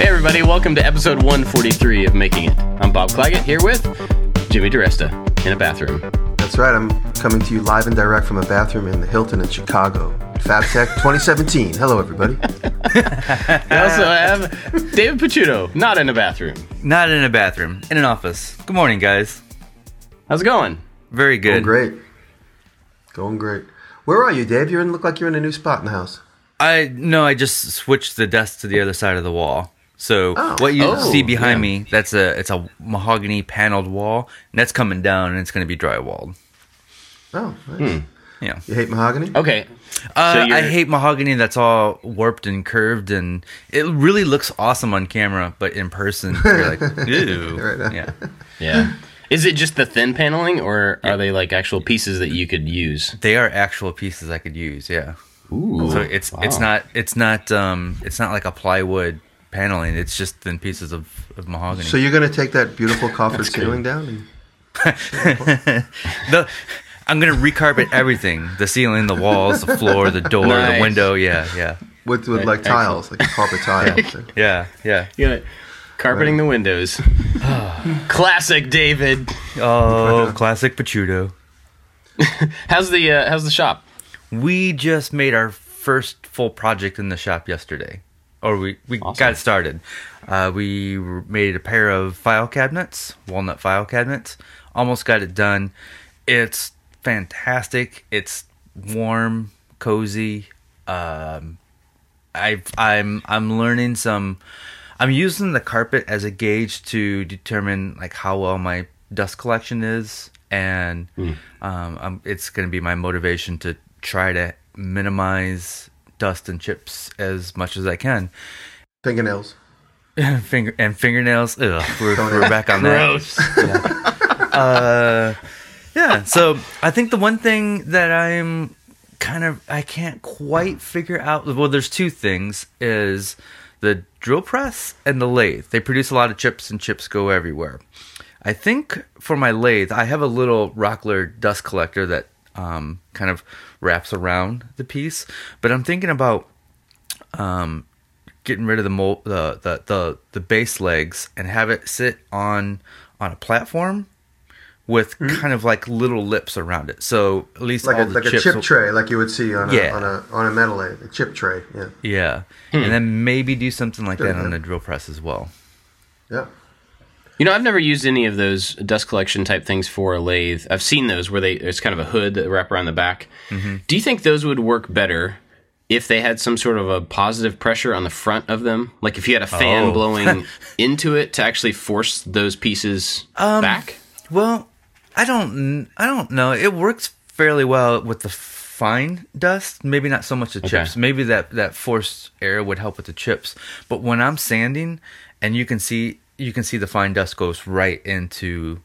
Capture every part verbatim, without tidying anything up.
Hey everybody, welcome to episode one forty-three of Making It. I'm Bob Claggett, here with Jimmy DiResta in a bathroom. That's right, I'm coming to you live and direct from a bathroom in the Hilton in Chicago. FabTech twenty seventeen. Hello everybody. We also have David Picciuto, not in a bathroom. Not in a bathroom, in an office. Good morning, guys. How's it going? Very good. Going great. Going great. Where are you, Dave? You look like you're in a new spot in the house. I No, I just switched the desk to the other side of the wall. So oh, what you oh, see behind yeah. me, that's a it's a mahogany paneled wall, and that's coming down, and it's going to be drywalled. Oh, nice. Hmm. Yeah. You hate mahogany? Okay. Uh, so I hate mahogany that's all warped and curved, and it really looks awesome on camera, but in person, you're like, ew. Right yeah. Yeah. Is it just the thin paneling, or are yeah. they like actual pieces that you could use? They are actual pieces I could use, yeah. Ooh. So it's wow. it's not it's not um it's not like a plywood paneling. It's just thin pieces of, of mahogany. So you're gonna take that beautiful coffered ceiling down? And... the, I'm gonna recarpet everything: the ceiling, the walls, the floor, the door, nice. the window. Yeah, yeah. With with like tiles, like carpet tiles. yeah, yeah. yeah. Carpeting right. the windows. Classic David. Oh, classic Picciuto. how's the uh, how's the shop? We just made our first full project in the shop yesterday, or we we awesome. got it started. Uh, we made a pair of file cabinets, walnut file cabinets. Almost got it done. It's fantastic. It's warm, cozy. Um, I I'm I'm learning some. I'm using the carpet as a gauge to determine like how well my dust collection is, and mm. um, I'm, it's going to be my motivation to try to minimize dust and chips as much as I can. Fingernails, finger and fingernails. Ugh, we're, we're back on that. Gross. Yeah. Uh, yeah. So I think the one thing that I'm kind of I can't quite figure out. Well, there's two things. Is the drill press and the lathe. They produce a lot of chips, and chips go everywhere. I think for my lathe, I have a little Rockler dust collector that um, kind of wraps around the piece. But I'm thinking about um, getting rid of the, mold, the, the the the base legs and have it sit on on a platform with mm-hmm. kind of like little lips around it. So at least like all a, the like chips a chip will... tray, like you would see on a, yeah. on a on a metal lathe, a chip tray. Yeah. Yeah, hmm. And then maybe do something like that yeah. on a drill press as well. Yeah. You know, I've never used any of those dust collection type things for a lathe. I've seen those where they it's kind of a hood that wrap around the back. Mm-hmm. Do you think those would work better if they had some sort of a positive pressure on the front of them? Like if you had a fan oh. blowing into it to actually force those pieces um, back? Well, I don't I don't know. It works fairly well with the fine dust. Maybe not so much the okay. chips. Maybe that, that forced air would help with the chips. But when I'm sanding, and you can see you can see the fine dust goes right into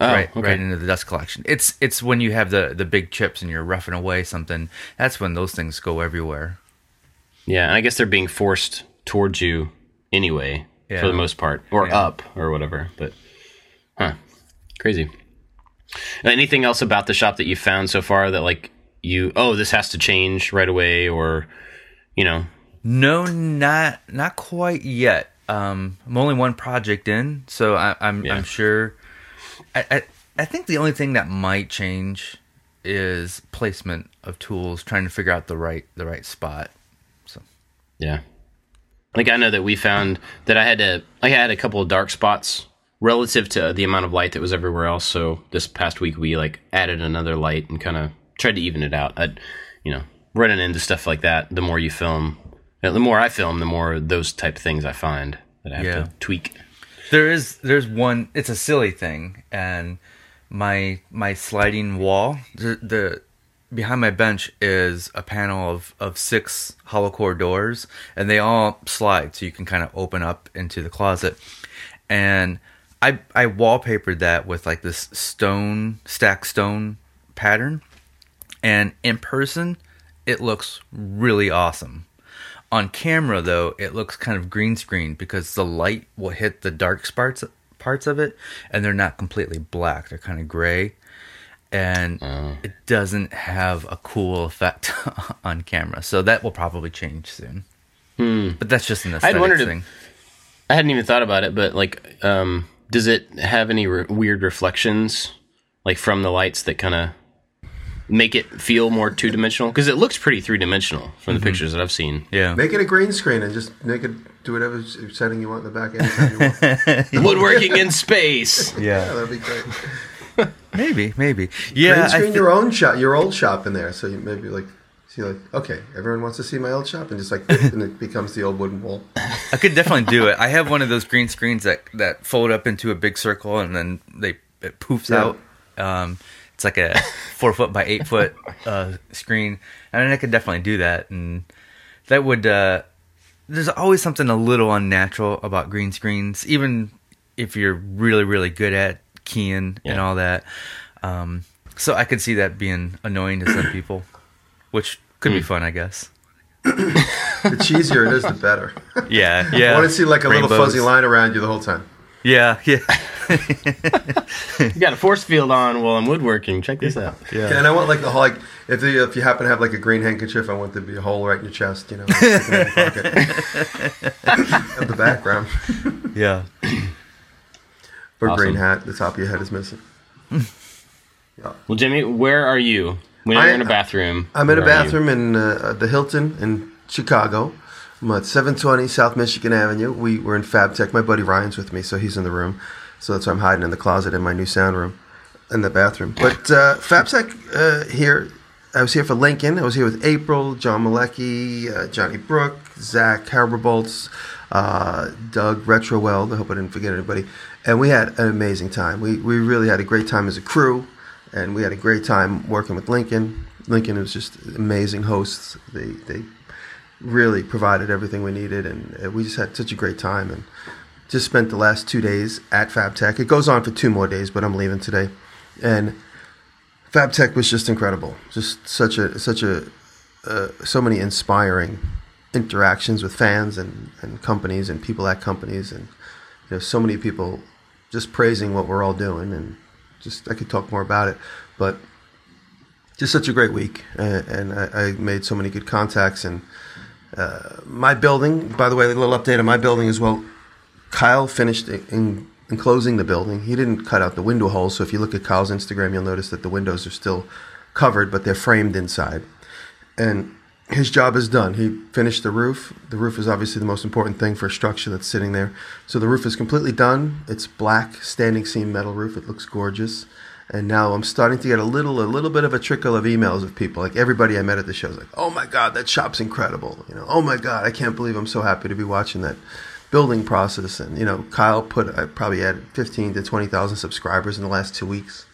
oh, right okay. right into the dust collection. It's it's when you have the, the big chips and you're roughing away something, that's when those things go everywhere. Yeah, and I guess they're being forced towards you anyway, yeah. for the most part. Or yeah. up or whatever. But huh. Crazy. Anything else about the shop that you found so far that like you oh this has to change right away, or you know? No, not not quite yet. Um, I'm only one project in, so I, I'm yeah. I'm sure. I, I I think the only thing that might change is placement of tools, trying to figure out the right the right spot. So yeah, like I know that we found that I had to I had a couple of dark spots relative to the amount of light that was everywhere else. So this past week we like added another light and kind of tried to even it out. I'd, you know, running into stuff like that. The more you film, the more I film, the more those type of things I find that I have yeah. to tweak. There is, there's one, it's a silly thing. And my, my sliding wall, the, the behind my bench is a panel of, of six hollow core doors, and they all slide. So you can kind of open up into the closet. And I, I wallpapered that with like this stone, stack stone pattern. And in person, it looks really awesome. On camera, though, it looks kind of green screen because the light will hit the dark parts, parts of it. And they're not completely black. They're kind of gray. And oh. it doesn't have a cool effect on camera. So that will probably change soon. Hmm. But that's just an aesthetic thing. If- I hadn't even thought about it, but like, um, does it have any re- weird reflections, like from the lights, that kind of make it feel more two dimensional? Because it looks pretty three dimensional from the mm-hmm. pictures that I've seen. Yeah, make it a green screen and just make it do whatever setting you want in the back end. You want. Woodworking in space. Yeah, yeah, that'd be great. Maybe, maybe. Yeah, green screen th- your own shop, your old shop in there. So you maybe like see like, okay, everyone wants to see my old shop, and just like, and it becomes the old wooden wall. I could definitely do it. I have one of those green screens that, that fold up into a big circle, and then they it poofs yeah. out. Um, it's like a four foot by eight foot uh, screen, and I mean, I could definitely do that, and that would. Uh, there's always something a little unnatural about green screens, even if you're really, really good at keying yeah. and all that. Um, so I could see that being annoying to some people, which could mm. be fun, I guess. The cheesier it is, the better. Yeah, yeah. I want to see like a Rainbows. little fuzzy line around you the whole time. Yeah, yeah. You got a force field on while I'm woodworking. Check this out. Yeah. Yeah, and I want like the whole, like if you, if you happen to have like a green handkerchief, I want there to be a hole right in your chest, you know, like, in the pocket of the background. Yeah. Or awesome. Green hat, the top of your head is missing. Yeah. Well, Jimmy, where are you? When are you in a bathroom? I'm in a bathroom in uh, the Hilton in Chicago. I'm at seven twenty South Michigan Avenue. We were in FabTech. My buddy Ryan's with me, so he's in the room. So that's why I'm hiding in the closet in my new sound room, in the bathroom. But uh, FabTech uh, here, I was here for Lincoln. I was here with April, John Malecki, uh, Johnny Brook, Zach, Harberbolts, uh, Doug Retroweld. I hope I didn't forget anybody. And we had an amazing time. We we really had a great time as a crew, and we had a great time working with Lincoln. Lincoln was just amazing hosts. They they really provided everything we needed, and we just had such a great time. And just spent the last two days at FabTech. It goes on for two more days, but I'm leaving today. And FabTech was just incredible. Just such a such a uh, so many inspiring interactions with fans and, and companies and people at companies, and you know, so many people just praising what we're all doing, and just I could talk more about it, but just such a great week, uh, and I, I made so many good contacts. And uh, my building, by the way, a little update on my building as well. Kyle finished in enclosing the building. He didn't cut out the window holes, so if you look at Kyle's Instagram, you'll notice that the windows are still covered, but they're framed inside. And his job is done. He finished the roof. The roof is obviously the most important thing for a structure that's sitting there. So the roof is completely done. It's black, standing seam metal roof. It looks gorgeous. And now I'm starting to get a little, a little bit of a trickle of emails of people. Like everybody I met at the show is like, "Oh my God, that shop's incredible!" You know, "Oh my God, I can't believe I'm so happy to be watching that building process." And you know, Kyle put I probably added fifteen to twenty thousand subscribers in the last two weeks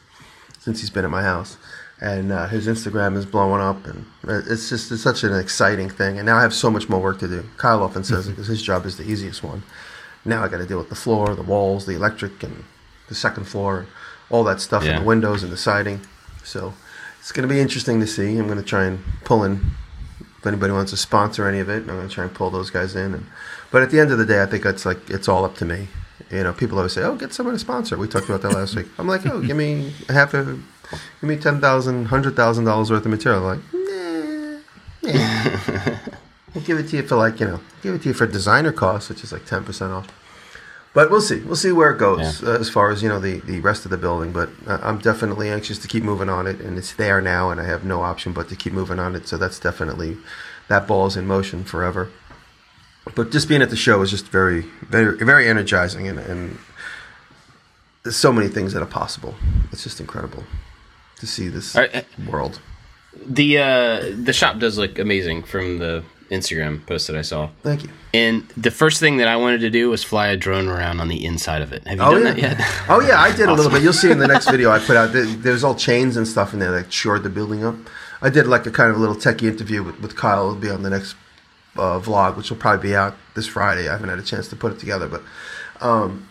since he's been at my house. And uh, his Instagram is blowing up, and it's just it's such an exciting thing. And now I have so much more work to do. Kyle often says because his job is the easiest one. Now I got to deal with the floor, the walls, the electric, and the second floor, all that stuff, yeah. and the windows and the siding. So it's going to be interesting to see. I'm going to try and pull in if anybody wants to sponsor any of it. I'm going to try and pull those guys in. And, but at the end of the day, I think it's like it's all up to me. You know, people always say, "Oh, get someone to sponsor." We talked about that last week. I'm like, "Oh, give me half a." Give me ten thousand dollars, one hundred thousand dollars worth of material. I'm like, nah, nah. I'll give it to you for like, you know, give it to you for designer costs, which is like ten percent off. But we'll see. We'll see where it goes yeah. uh, as far as, you know, the, the rest of the building. But uh, I'm definitely anxious to keep moving on it. And it's there now, and I have no option but to keep moving on it. So that's definitely, that ball's in motion forever. But just being at the show was just very, very, very energizing. And, and there's so many things that are possible. It's just incredible to see this right. world. The uh, the shop does look amazing from the Instagram post that I saw. Thank you. And the first thing that I wanted to do was fly a drone around on the inside of it. Have you oh, done yeah. that yet? Oh, yeah, I did awesome. a little bit. You'll see in the next video I put out. There's all chains and stuff in there that shored the building up. I did like a kind of little techie interview with, with Kyle. It'll be on the next uh, vlog, which will probably be out this Friday. I haven't had a chance to put it together, but... Um,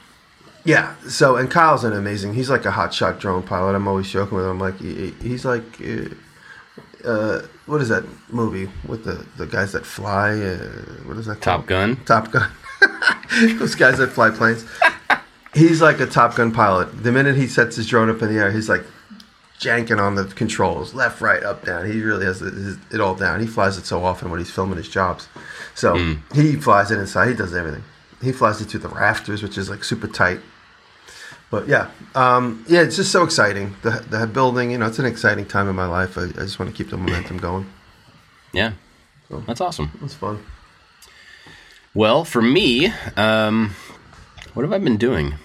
Yeah, so, and Kyle's an amazing, he's like a hotshot drone pilot. I'm always joking with him. I'm like, he, he's like, uh, what is that movie with the, the guys that fly? Uh, what is that called? Top Gun? Top Gun. Those guys that fly planes. He's like a Top Gun pilot. The minute he sets his drone up in the air, he's like janking on the controls, left, right, up, down. He really has it all down. He flies it so often when he's filming his jobs. So, mm. he flies it inside, he does everything. he flies it through the rafters, which is like super tight. But yeah, um, yeah, it's just so exciting. The the building, you know, it's an exciting time in my life. I, I just want to keep the momentum going. Yeah, so, that's awesome. That's fun. Well, for me, um, what have I been doing?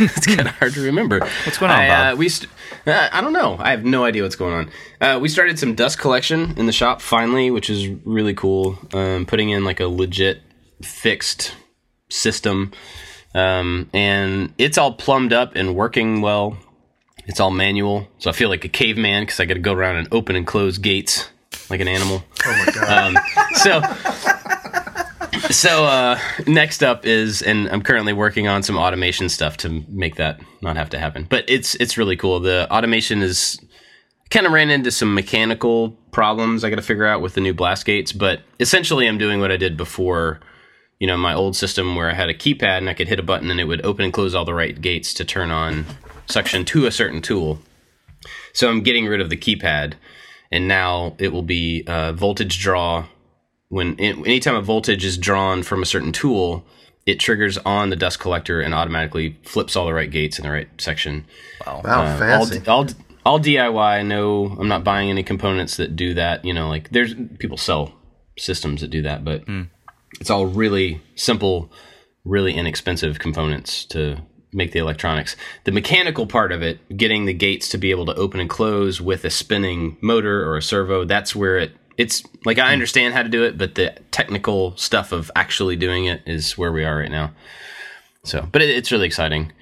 It's kind of hard to remember. What's going on, I, Bob? Uh, we st- uh, I don't know. I have no idea what's going on. Uh, we started some dust collection in the shop finally, which is really cool. Um, putting in like a legit fixed system. Um, and it's all plumbed up and working well. It's all manual. So I feel like a caveman because I got to go around and open and close gates like an animal. Oh, my God. Um, so... So uh, next up is, and I'm currently working on some automation stuff to make that not have to happen. But it's it's really cool. The automation is kind of ran into some mechanical problems I got to figure out with the new blast gates. But essentially, I'm doing what I did before. You know, my old system where I had a keypad and I could hit a button and it would open and close all the right gates to turn on suction to a certain tool. So I'm getting rid of the keypad, and now it will be uh, voltage draw. When anytime a voltage is drawn from a certain tool, it triggers on the dust collector and automatically flips all the right gates in the right section. Wow, wow uh, fancy! All, all, all D I Y. No, I'm not buying any components that do that. You know, like there's people sell systems that do that, but mm. it's all really simple, really inexpensive components to make the electronics. The mechanical part of it, getting the gates to be able to open and close with a spinning motor or a servo, that's where it. It's like I understand how to do it, but the technical stuff of actually doing it is where we are right now. So, but it, it's really exciting.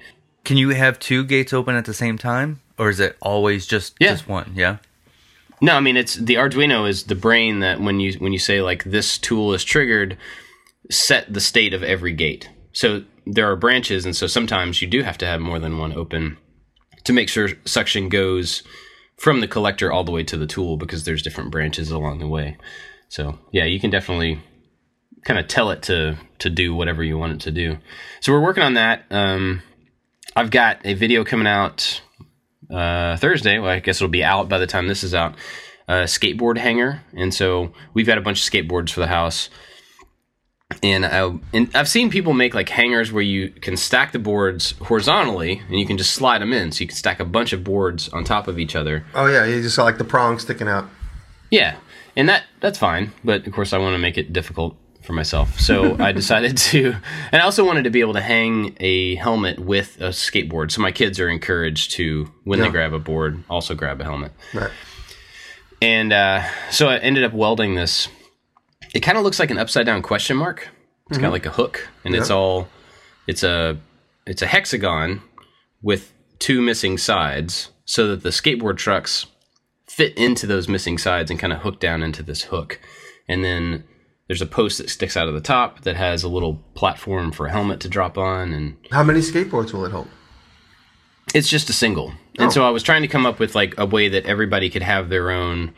Can you have two gates open at the same time, or is it always just yeah. just one? Yeah. No, I mean it's the Arduino is the brain that when you when you say like this tool is triggered, set the state of every gate. So there are branches, and so sometimes you do have to have more than one open to make sure suction goes from the collector all the way to the tool because there's different branches along the way. So, yeah, you can definitely kind of tell it to to do whatever you want it to do. So we're working on that. Um, I've got a video coming out uh, Thursday. Well, I guess it'll be out by the time this is out. Uh, skateboard hanger. And so we've got a bunch of skateboards for the house. And, I, and I've seen people make like hangers where you can stack the boards horizontally and you can just slide them in. So you can stack a bunch of boards on top of each other. Oh, yeah. You just saw like the prong sticking out. Yeah. And that that's fine. But, of course, I want to make it difficult for myself. So I decided to... And I also wanted to be able to hang a helmet with a skateboard. So my kids are encouraged to, when yeah. they grab a board, also grab a helmet. Right. And uh, so I ended up welding this. It kind of looks like an upside-down question mark. It's mm-hmm. got like a hook, and yep. it's all, it's a, it's a hexagon with two missing sides, so that the skateboard trucks fit into those missing sides and kind of hook down into this hook. And then there's a post that sticks out of the top that has a little platform for a helmet to drop on. And how many skateboards will it hold? It's just a single. Oh. And so I was trying to come up with like a way that everybody could have their own,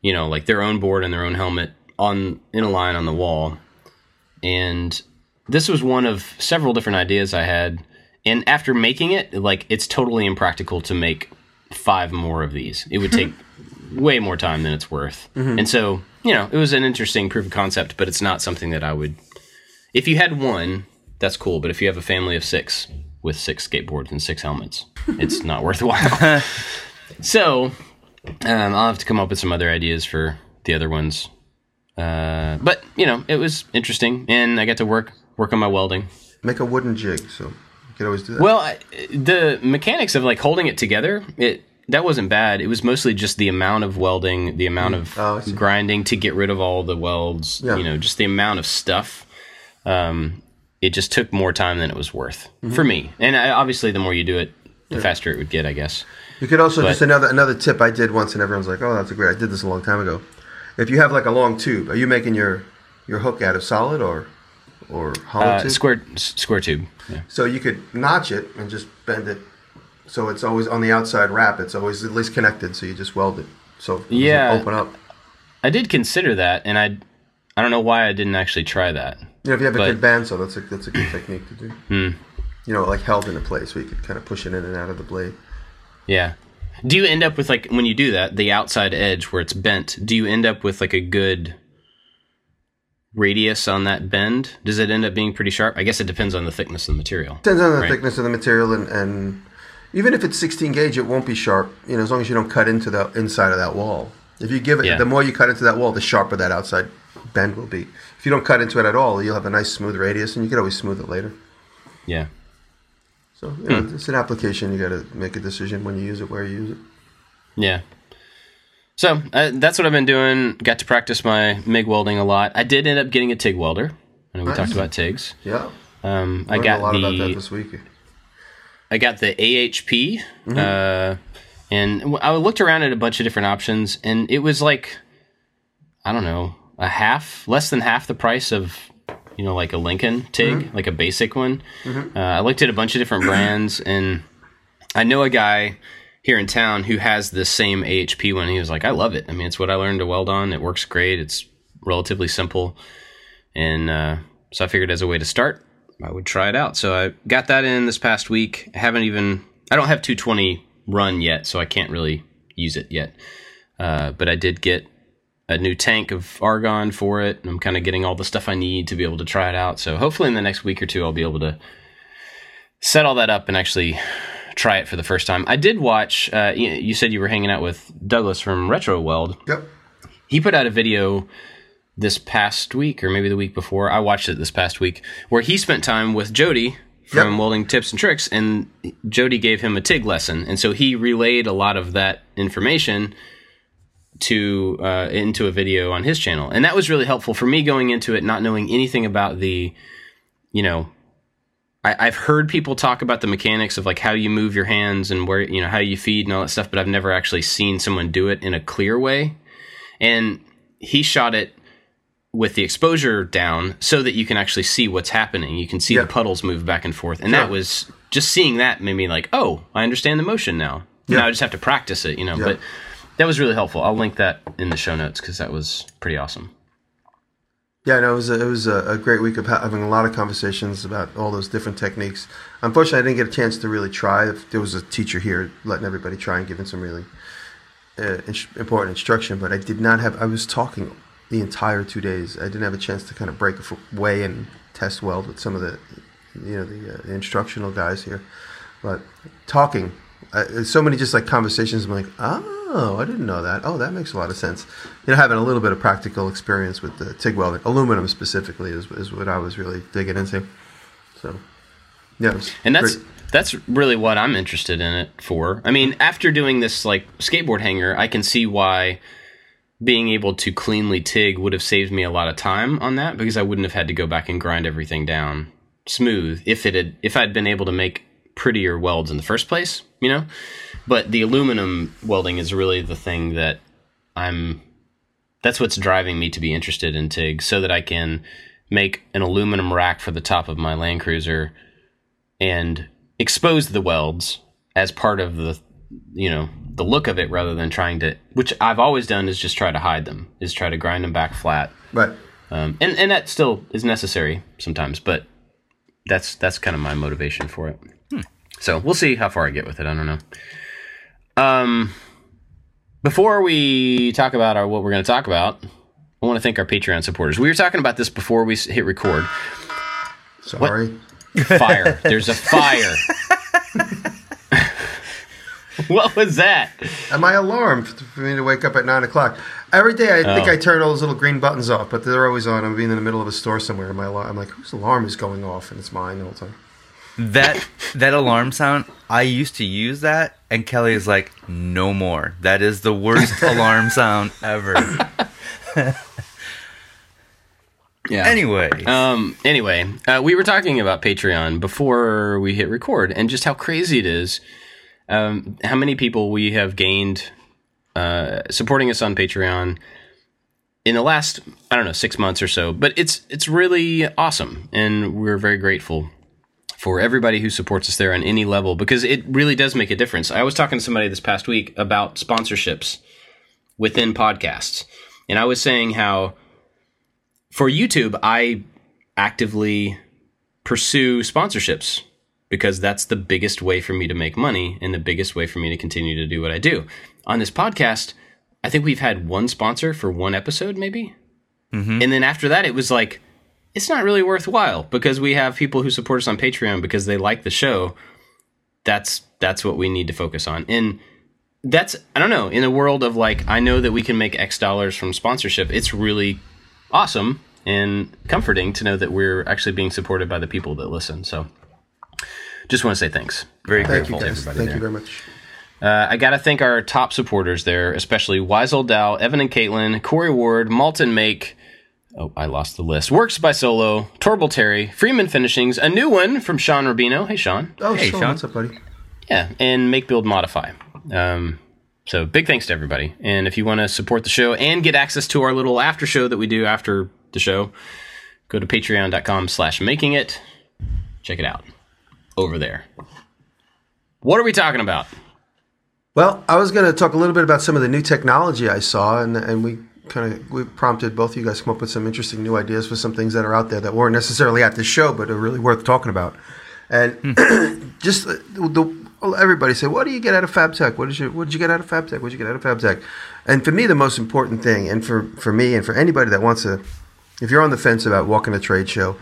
you know, like their own board and their own helmet. On in a line on the wall, and this was one of several different ideas I had. And after making it, like it's totally impractical to make five more of these. It would take way more time than it's worth. Mm-hmm. And so, you know, it was an interesting proof of concept, but it's not something that I would. If you had one, that's cool. But if you have a family of six with six skateboards and six helmets, it's not worthwhile. So um, I'll have to come up with some other ideas for the other ones. Uh, but you know, it was interesting, and I got to work work on my welding. Make a wooden jig, so you could always do that. Well, I, the mechanics of like holding it together, it that wasn't bad. It was mostly just the amount of welding, the amount of oh, grinding to get rid of all the welds. Yeah. You know, just the amount of stuff. Um, it just took more time than it was worth mm-hmm. for me, and I, obviously, the more you do it, the yeah. faster it would get, I guess. You could also but, just another another tip I did once, and everyone's like, "Oh, that's a great! I did this a long time ago." If you have like a long tube, are you making your, your hook out of solid or or hollow uh, tube? Square square tube. Yeah. So you could notch it and just bend it, so it's always on the outside wrap. It's always at least connected. So you just weld it. So it yeah, open up. I did consider that, and I I don't know why I didn't actually try that. You know, if you have but, a good bandsaw, that's a that's a good technique to do. Hmm. You know, like held into place where you could kind of push it in and out of the blade. Yeah. Do you end up with, like, when you do that, the outside edge where it's bent, do you end up with, like, a good radius on that bend? Does it end up being pretty sharp? I guess it depends on the thickness of the material. Depends on the right? thickness of the material, and, and even if it's sixteen gauge, it won't be sharp, you know, as long as you don't cut into the inside of that wall. If you give it, yeah. the more you cut into that wall, the sharper that outside bend will be. If you don't cut into it at all, you'll have a nice smooth radius, and you can always smooth it later. Yeah. So you know, hmm. it's an application. You got to make a decision when you use it, where you use it. Yeah. So uh, that's what I've been doing. Got to practice my MIG welding a lot. I did end up getting a TIG welder. I know we nice. talked about TIGs. Yeah. Um, I got a lot the, about that this week. I got the A H P, mm-hmm. uh, and I looked around at a bunch of different options, and it was like, I don't know, a half, less than half the price of, you know, like a Lincoln TIG, mm-hmm. like a basic one. Mm-hmm. uh, I looked at a bunch of different brands, and I know a guy here in town who has the same A H P one. He was like, I love it. I mean, it's what I learned to weld on. It works great. It's relatively simple. And uh, so I figured as a way to start, I would try it out. So I got that in this past week. I haven't even, I don't have two twenty run yet, so I can't really use it yet. Uh, but I did get a new tank of argon for it, and I'm kind of getting all the stuff I need to be able to try it out. So hopefully in the next week or two, I'll be able to set all that up and actually try it for the first time. I did watch, uh, you said you were hanging out with Douglas from Retroweld. Yep. He put out a video this past week, or maybe the week before. I watched it this past week, where he spent time with Jody from yep. Welding Tips and Tricks, and Jody gave him a TIG lesson. And so he relayed a lot of that information to uh, into a video on his channel. And that was really helpful for me going into it, not knowing anything about the, you know, I, I've heard people talk about the mechanics of like how you move your hands and where, you know, how you feed and all that stuff, but I've never actually seen someone do it in a clear way. And he shot it with the exposure down so that you can actually see what's happening. You can see yeah. the puddles move back and forth. And yeah. that was just seeing that made me like, oh, I understand the motion now. Yeah. Now I just have to practice it, you know, yeah. but that was really helpful. I'll link that in the show notes, 'cause that was pretty awesome. Yeah, no, it was, a, it was a great week of having a lot of conversations about all those different techniques. Unfortunately, I didn't get a chance to really try. There was a teacher here letting everybody try and giving some really uh, important instruction, but I did not have, I was talking the entire two days. I didn't have a chance to kind of break away and test weld with some of the, you know, the, uh, the instructional guys here. But talking, I, so many just like conversations, I'm like, ah. Oh. Oh, I didn't know that. Oh, that makes a lot of sense. You know, having a little bit of practical experience with the TIG welding, aluminum specifically, is is what I was really digging into. So, yeah. And that's great. That's really what I'm interested in it for. I mean, after doing this like skateboard hanger, I can see why being able to cleanly TIG would have saved me a lot of time on that, because I wouldn't have had to go back and grind everything down smooth if it had if I'd been able to make prettier welds in the first place, you know. But the aluminum welding is really the thing that I'm, that's what's driving me to be interested in TIG, so that I can make an aluminum rack for the top of my Land Cruiser and expose the welds as part of the, you know, the look of it, rather than trying to, which I've always done, is just try to hide them, is try to grind them back flat. Right. Um, and, and that still is necessary sometimes, but that's, that's kind of my motivation for it. Hmm. So we'll see how far I get with it. I don't know. Um, before we talk about our, what we're going to talk about, I want to thank our Patreon supporters. We were talking about this before we hit record. Sorry. What? Fire. There's a fire. What was that? Am I alarmed for me to wake up at nine o'clock? Every day I oh. think I turn all those little green buttons off, but they're always on. I'm being in the middle of a store somewhere. My alarm, I'm like, whose alarm is going off? And it's mine the whole time. That that alarm sound, I used to use that, and Kelly is like, no more. That is the worst alarm sound ever. Yeah. Anyway. Um, anyway, uh, we were talking about Patreon before we hit record, and just how crazy it is, um, how many people we have gained uh, supporting us on Patreon in the last, I don't know, six months or so. But it's it's really awesome, and we're very grateful for everybody who supports us there on any level, because it really does make a difference. I was talking to somebody this past week about sponsorships within podcasts, and I was saying how for YouTube, I actively pursue sponsorships, because that's the biggest way for me to make money and the biggest way for me to continue to do what I do. On this podcast, I think we've had one sponsor for one episode, maybe. Mm-hmm. And then after that, it was like, it's not really worthwhile because we have people who support us on Patreon because they like the show. That's that's what we need to focus on. And that's, I don't know, in a world of like, I know that we can make X dollars from sponsorship. It's really awesome and comforting to know that we're actually being supported by the people that listen. So just want to say thanks. Very thank grateful you guys. To everybody. Thank there. you very much. Uh, I got to thank our top supporters there, especially Wise Old Dow, Evan and Caitlin, Corey Ward, Malt and Make. Oh, I lost the list. Works by Solo, Torble Terry, Freeman Finishings, a new one from Sean Rubino. Hey, Sean. Oh, hey, Sean. Sean. What's up, buddy? Yeah, and Make, Build, Modify. Um, so big thanks to everybody. And if you want to support the show and get access to our little after show that we do after the show, go to patreon.com slash making it. Check it out over there. What are we talking about? Well, I was going to talk a little bit about some of the new technology I saw, and and we kind of we prompted both of you guys to come up with some interesting new ideas for some things that are out there that weren't necessarily at the show, but are really worth talking about. And mm. just the, the, everybody said, "What do you get out of FabTech? What did you What did you get out of FabTech? What did you get out of FabTech?" And for me, the most important thing, and for for me, and for anybody that wants to, if you're on the fence about walking a trade show,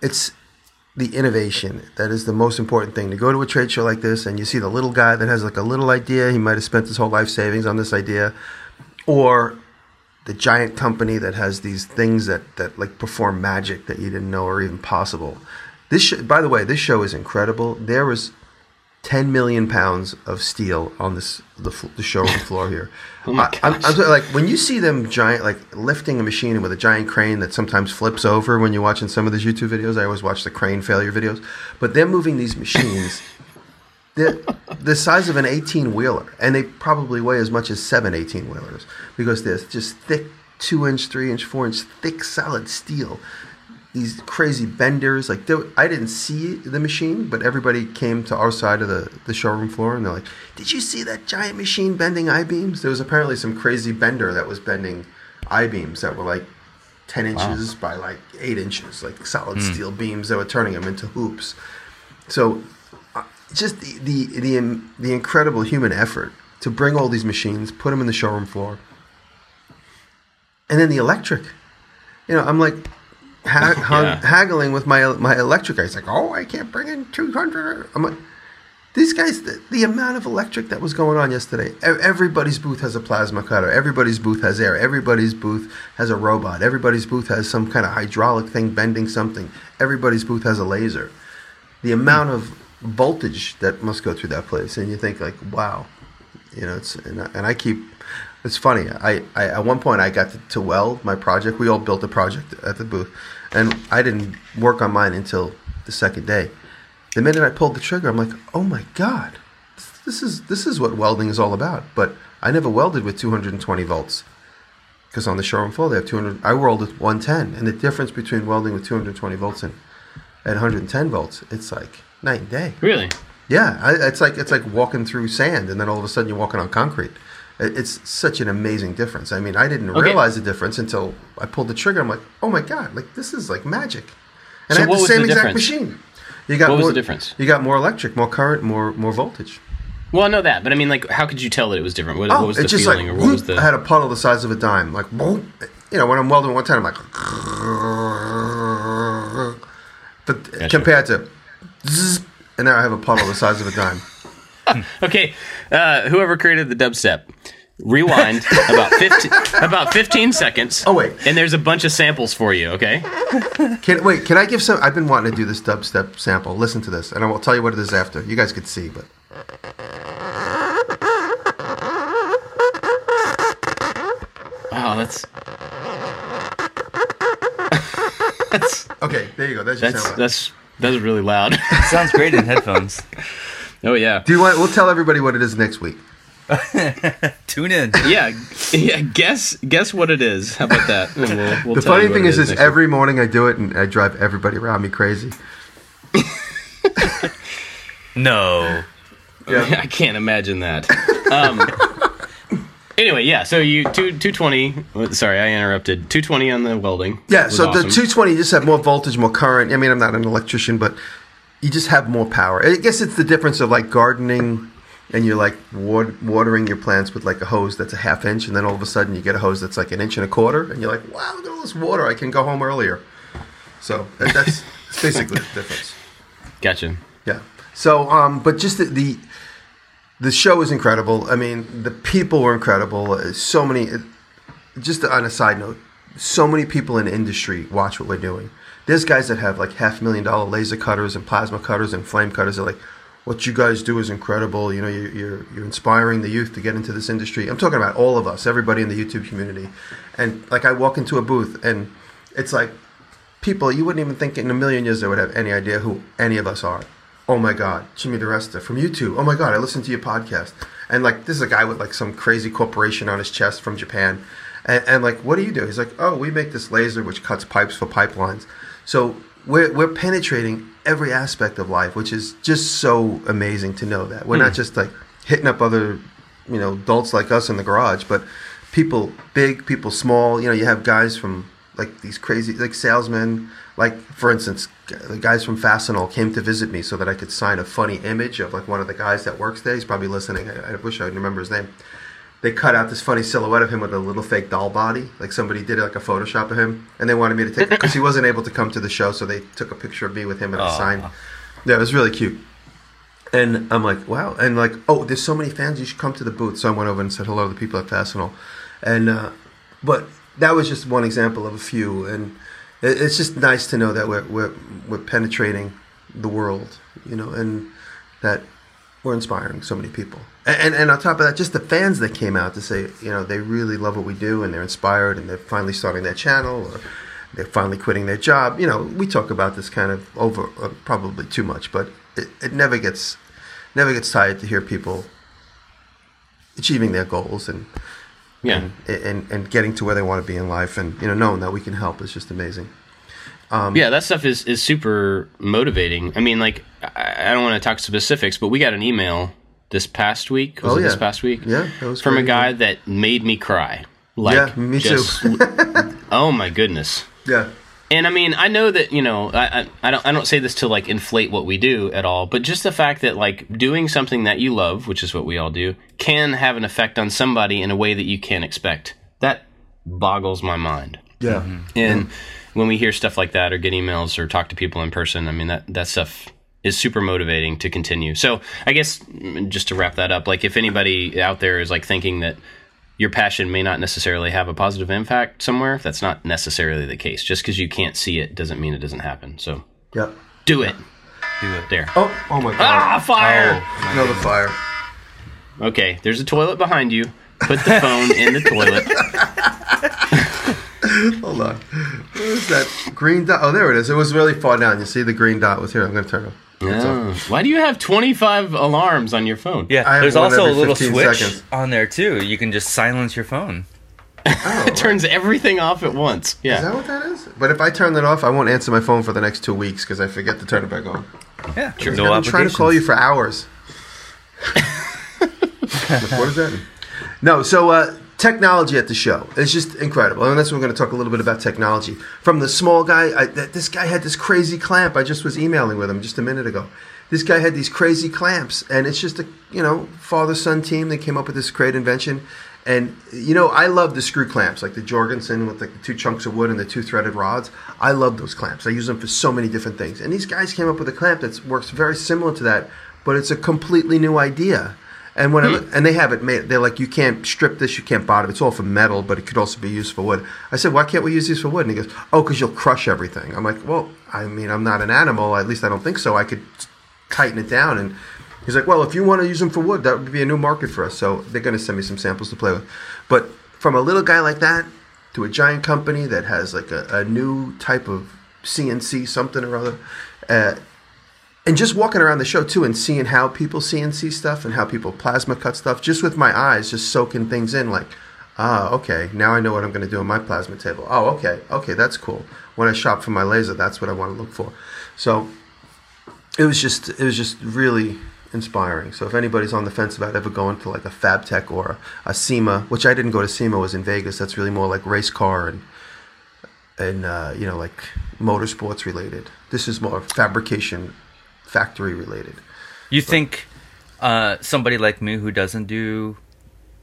it's the innovation. That is the most important thing. To go to a trade show like this and you see the little guy that has like a little idea, he might have spent his whole life savings on this idea, or the giant company that has these things that, that like perform magic that you didn't know are even possible. This sh- by the way, this show is incredible. There was ten million pounds of steel on this the, the showroom floor here. oh my gosh. I, I'm, I'm like when you see them giant like lifting a machine with a giant crane that sometimes flips over when you're watching some of these YouTube videos. I always watch the crane failure videos, but they're moving these machines the size of an eighteen wheeler, and they probably weigh as much as seven eighteen wheelers because they're just thick, two inch, three inch, four inch thick solid steel. These crazy benders, like were, I didn't see the machine, but everybody came to our side of the, the showroom floor and they're like, "Did you see that giant machine bending I-beams?" There was apparently some crazy bender that was bending I-beams that were like ten inches wow. by like eight inches, like solid mm. steel beams that were turning them into hoops. So uh, just the the the, um, the incredible human effort to bring all these machines, put them in the showroom floor, and then the electric. You know, I'm like. Ha- hung, yeah. haggling with my my electric guy. He's like, "Oh, I can't bring in two hundred. I'm like, these guys, the, the amount of electric that was going on yesterday. Everybody's booth has a plasma cutter. Everybody's booth has air. Everybody's booth has a robot. Everybody's booth has some kind of hydraulic thing bending something. Everybody's booth has a laser. The amount of voltage that must go through that place. And you think like, wow, you know, it's and I, and I keep. It's funny. I, I at one point I got to, to weld my project. We all built a project at the booth, and I didn't work on mine until the second day. The minute I pulled the trigger, I'm like, "Oh my god, this is this is what welding is all about." But I never welded with two hundred twenty volts because on the showroom floor they have two hundred. I welded with one ten, and the difference between welding with two hundred twenty volts and at one hundred ten volts, it's like night and day. Really? Yeah. I, it's like it's like walking through sand, and then all of a sudden you're walking on concrete. It's such an amazing difference. I mean, I didn't okay. realize the difference until I pulled the trigger. I'm like, "Oh my god! Like this is like magic." And so I have the same the exact machine. You got what was more, the difference? You got more electric, more current, more more voltage. Well, I know that, but I mean, like, how could you tell that it was different? What, oh, what was the feeling, like, or what was the? I had a puddle the size of a dime. Like, boom. You know, when I'm welding one time, I'm like, but gotcha. Compared to, and now I have a puddle the size of a dime. Okay, uh, whoever created the dubstep, rewind about fifteen about fifteen seconds. Oh wait, and there's a bunch of samples for you. Okay, can wait? Can I give some? I've been wanting to do this dubstep sample. Listen to this, and I will tell you what it is after. You guys could see, but wow, that's that's okay. There you go. That's your that's, sound that's that's really loud. It sounds great in headphones. Oh yeah! Do you want? We'll tell everybody what it is next week. Tune in. Yeah, yeah. Guess, guess what it is. How about that? We'll, we'll the funny thing is, is, is every week. morning I do it, and I drive everybody around me crazy. No, yeah. I can't imagine that. Um, anyway, yeah. So you two two twenty. Sorry, I interrupted. Two twenty on the welding. Yeah. So awesome. The two twenty just have more voltage, more current. I mean, I'm not an electrician, but. You just have more power. I guess it's the difference of like gardening and you're like watering your plants with like a hose that's a half inch, and then all of a sudden you get a hose that's like an inch and a quarter, and you're like, wow, look at all this water, I can go home earlier. So that, that's basically the difference. Gotcha. Yeah. So, um, but just the, the the show is incredible. I mean, the people were incredible. So many. Just on a side note, so many people in the industry watch what we're doing. There's guys that have like half a million dollar laser cutters and plasma cutters and flame cutters. They're like, what you guys do is incredible. You know, you're, you're, you're inspiring the youth to get into this industry. I'm talking about all of us, everybody in the YouTube community. And like I walk into a booth and it's like people you wouldn't even think in a million years they would have any idea who any of us are. Oh my God, Jimmy DiResta from YouTube. Oh my God, I listened to your podcast. And like this is a guy with like some crazy corporation on his chest from Japan. And, and like, what do you do? He's like, oh, we make this laser which cuts pipes for pipelines. So we're, we're penetrating every aspect of life, which is just so amazing to know that. We're mm. not just like hitting up other, you know, adults like us in the garage, but people big, people small. You know, you have guys from like these crazy, like salesmen. Like, for instance, the guys from Fastenal came to visit me so that I could sign a funny image of like one of the guys that works there. He's probably listening. I, I wish I would remember his name. They cut out this funny silhouette of him with a little fake doll body. Like somebody did like a Photoshop of him, and they wanted me to take it because he wasn't able to come to the show, so they took a picture of me with him and a sign. Yeah, it was really cute. And I'm like, wow. And like, oh, there's so many fans. You should come to the booth. So I went over and said hello to the people at Fastenal. And uh, but that was just one example of a few. And it, it's just nice to know that we're we're we're penetrating the world, you know, and that we're inspiring so many people. And, and on top of that, just the fans that came out to say, you know, they really love what we do and they're inspired and they're finally starting their channel or they're finally quitting their job. You know, we talk about this kind of over uh, probably too much, but it, it never gets never gets tired to hear people achieving their goals and yeah, and, and, and getting to where they want to be in life. And, you know, knowing that we can help is just amazing. Um, yeah, that stuff is, is super motivating. I mean, like, I, I don't want to talk specifics, but we got an email this past week, was oh, it yeah. this past week? Yeah, that was from crazy. A guy that made me cry. Like, yeah, me just, too. Oh my goodness. Yeah. And I mean, I know that, you know, I, I I don't I don't say this to like inflate what we do at all, but just the fact that like doing something that you love, which is what we all do, can have an effect on somebody in a way that you can't expect. That boggles my mind. Yeah. Mm-hmm. And yeah. when we hear stuff like that or get emails or talk to people in person, I mean, that, that stuff is super motivating to continue. So I guess just to wrap that up, like if anybody out there is like thinking that your passion may not necessarily have a positive impact somewhere, that's not necessarily the case. Just because you can't see it doesn't mean it doesn't happen. So yep. do it. Do it. There. Oh, oh my God. Ah, fire. Oh, Another goodness. fire. Okay, there's a toilet behind you. Put the phone in the toilet. Hold on. What is that green dot? Oh, there it is. It was really far down. You see the green dot was here. I'm going to turn it off. Oh. Why do you have twenty-five alarms on your phone? Yeah, there's also a little switch seconds. on there too. You can just silence your phone. Oh, it turns right. everything off at once. Yeah, is that what that is? But if I turn that off, I won't answer my phone for the next two weeks because I forget to turn it back on. Yeah, sure. No, I'm trying to call you for hours. What is that? No, so uh, technology at the show is just incredible, and that's what we're going to talk a little bit about technology. From the small guy, I, th- this guy had this crazy clamp. I just was emailing with him just a minute ago. This guy had these crazy clamps, and it's just a you know father-son team that came up with this great invention. And you know, I love the screw clamps, like the Jorgensen with like the two chunks of wood and the two threaded rods. I love those clamps. I use them for so many different things. And these guys came up with a clamp that works very similar to that, but it's a completely new idea. And when I look, and they have it made, they're like, you can't strip this, you can't bottom. It's all for metal, but it could also be used for wood. I said, why can't we use these for wood? And he goes, oh, because you'll crush everything. I'm like, well, I mean, I'm not an animal. At least I don't think so. I could tighten it down. And he's like, well, if you want to use them for wood, that would be a new market for us. So they're going to send me some samples to play with. But from a little guy like that to a giant company that has like a, a new type of C N C something or other, uh, and just walking around the show, too, and seeing how people C N C stuff and how people plasma cut stuff, just with my eyes, just soaking things in like, ah, okay, now I know what I'm going to do on my plasma table. Oh, okay, okay, that's cool. When I shop for my laser, that's what I want to look for. So it was just it was just really inspiring. So if anybody's on the fence about ever going to like a FabTech or a, a SEMA, which I didn't go to SEMA, it was in Vegas. That's really more like race car and, and uh, you know, like motorsports related. This is more fabrication factory related. You so. think uh, somebody like me who doesn't do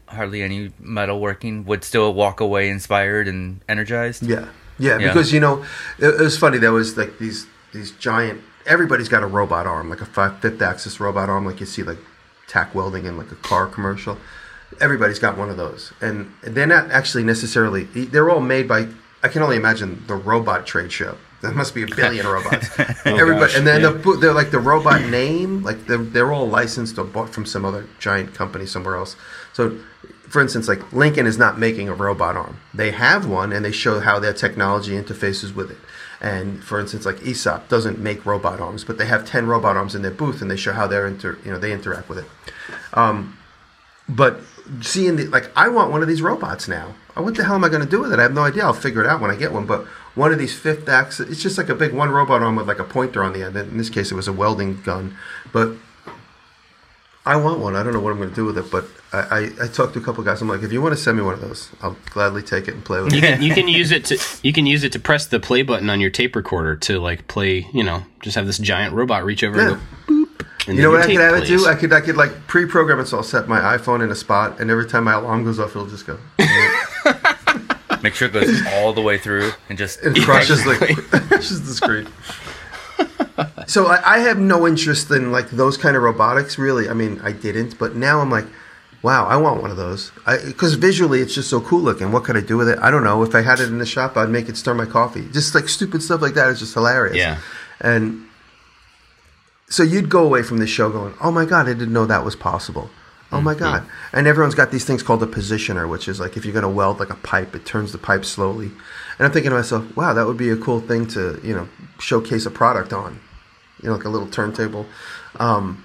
hardly any metalworking would still walk away inspired and energized. Yeah. Yeah, yeah. Because, you know, it, it was funny. There was like these these giant, everybody's got a robot arm, like a five, fifth axis robot arm, like you see like tack welding in like a car commercial. Everybody's got one of those. And they're not actually necessarily, they're all made by, I can only imagine the robot trade show. There must be a billion robots. oh Everybody, gosh, and then yeah. the, they're like the robot name, like they're, they're all licensed or bought from some other giant company somewhere else. So, for instance, like Lincoln is not making a robot arm. They have one, and they show how their technology interfaces with it. And for instance, like Aesop doesn't make robot arms, but they have ten robot arms in their booth, and they show how they're inter, you know, they interact with it. Um, but seeing the, like, I want one of these robots now. What the hell am I going to do with it? I have no idea. I'll figure it out when I get one. But one of these fifth axis, it's just like a big one robot arm with like a pointer on the end. In this case, it was a welding gun. But I want one. I don't know what I'm going to do with it. But I, I, I talked to a couple of guys. I'm like, if you want to send me one of those, I'll gladly take it and play with you it. Can, you can use it to you can use it to press the play button on your tape recorder to like play. You know, just have this giant robot reach over yeah. and go. And you know what I could have it do? I could I could like pre-program it, so I'll set my iPhone in a spot, and every time my alarm goes off, it'll just go. Make sure it goes all the way through and just it crushes exactly. like crushes the screen. So I, I have no interest in like those kind of robotics, really. I mean, I didn't, but now I'm like, wow, I want one of those. Because visually, it's just so cool looking. What could I do with it? I don't know. If I had it in the shop, I'd make it stir my coffee. Just like stupid stuff like that is just hilarious. Yeah, and. So you'd go away from the show going, oh, my God, I didn't know that was possible. Oh, my God. Mm-hmm. And everyone's got these things called a positioner, which is like if you're going to weld like a pipe, it turns the pipe slowly. And I'm thinking to myself, wow, that would be a cool thing to, you know, showcase a product on, you know, like a little turntable. Um,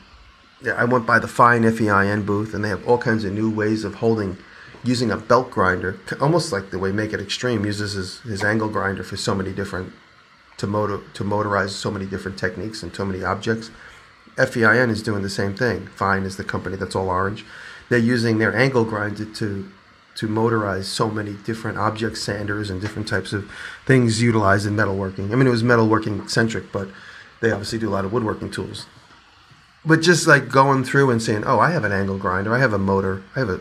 yeah, I went by the FEIN, F E I N booth, and they have all kinds of new ways of holding, using a belt grinder, almost like the way Make It Extreme uses his, his angle grinder for so many different To, motor, to motorize so many different techniques and so many objects. FEIN is doing the same thing. FEIN is the company that's all orange. They're using their angle grinder to to motorize so many different objects, sanders and different types of things utilized in metalworking. I mean, it was metalworking centric, but they obviously do a lot of woodworking tools. But just like going through and saying, oh, I have an angle grinder, I have a motor, I have a,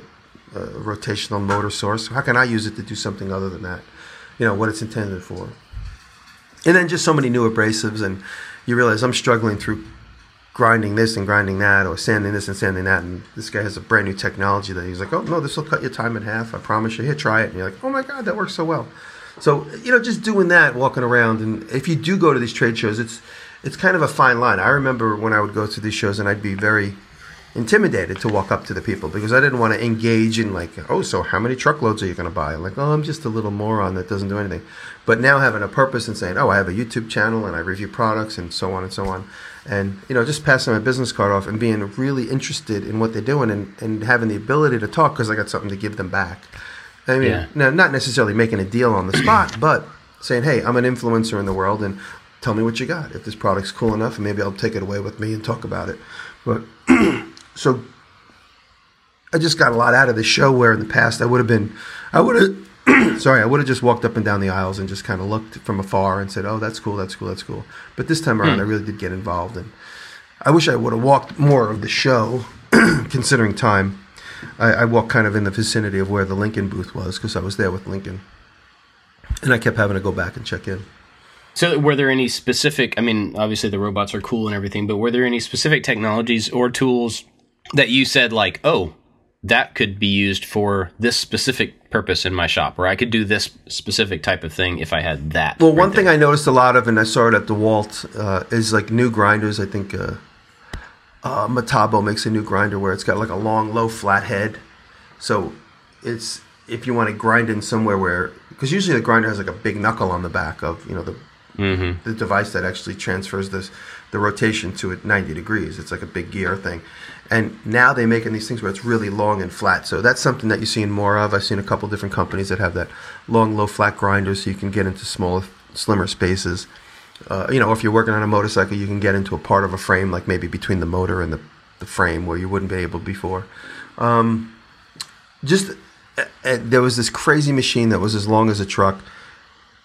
a rotational motor source. How can I use it to do something other than that? You know, what it's intended for. And then just so many new abrasives, and you realize I'm struggling through grinding this and grinding that, or sanding this and sanding that, and this guy has a brand new technology that he's like, oh, no, this will cut your time in half, I promise you. Here, try it. And you're like, oh, my God, that works so well. So, you know, just doing that, walking around, and if you do go to these trade shows, it's it's kind of a fine line. I remember when I would go to these shows, and I'd be very intimidated to walk up to the people because I didn't want to engage in like, oh, so how many truckloads are you going to buy? Like, oh, I'm just a little moron that doesn't do anything. But now having a purpose and saying, oh, I have a YouTube channel and I review products and so on and so on. And, you know, just passing my business card off and being really interested in what they're doing and, and having the ability to talk because I got something to give them back. I mean, yeah. now, not necessarily making a deal on the spot, but saying, hey, I'm an influencer in the world and tell me what you got. If this product's cool enough, and maybe I'll take it away with me and talk about it. But so I just got a lot out of the show where in the past I would have been, I would have, sorry, I would have just walked up and down the aisles and just kind of looked from afar and said, oh, that's cool, that's cool, that's cool. But this time around, mm. I really did get involved. And I wish I would have walked more of the show, considering time. I, I walked kind of in the vicinity of where the Lincoln booth was because I was there with Lincoln. And I kept having to go back and check in. So were there any specific, I mean, obviously the robots are cool and everything, but were there any specific technologies or tools that you said like, oh, that could be used for this specific purpose in my shop, or I could do this specific type of thing if I had that? Well, right one there. thing I noticed a lot of, and I saw it at the Walt, uh, is like new grinders. I think uh, uh, Metabo makes a new grinder where it's got like a long, low, flat head. So it's if you want to grind in somewhere where, because usually the grinder has like a big knuckle on the back of, you know, the mm-hmm. the device that actually transfers this the rotation to it ninety degrees. It's like a big gear thing. And now they're making these things where it's really long and flat. So that's something that you're seeing more of. I've seen a couple different companies that have that long, low, flat grinder so you can get into smaller, slimmer spaces. Uh, you know, if you're working on a motorcycle, you can get into a part of a frame, like maybe between the motor and the, the frame where you wouldn't be able before. Um, just uh, uh, there was this crazy machine that was as long as a truck,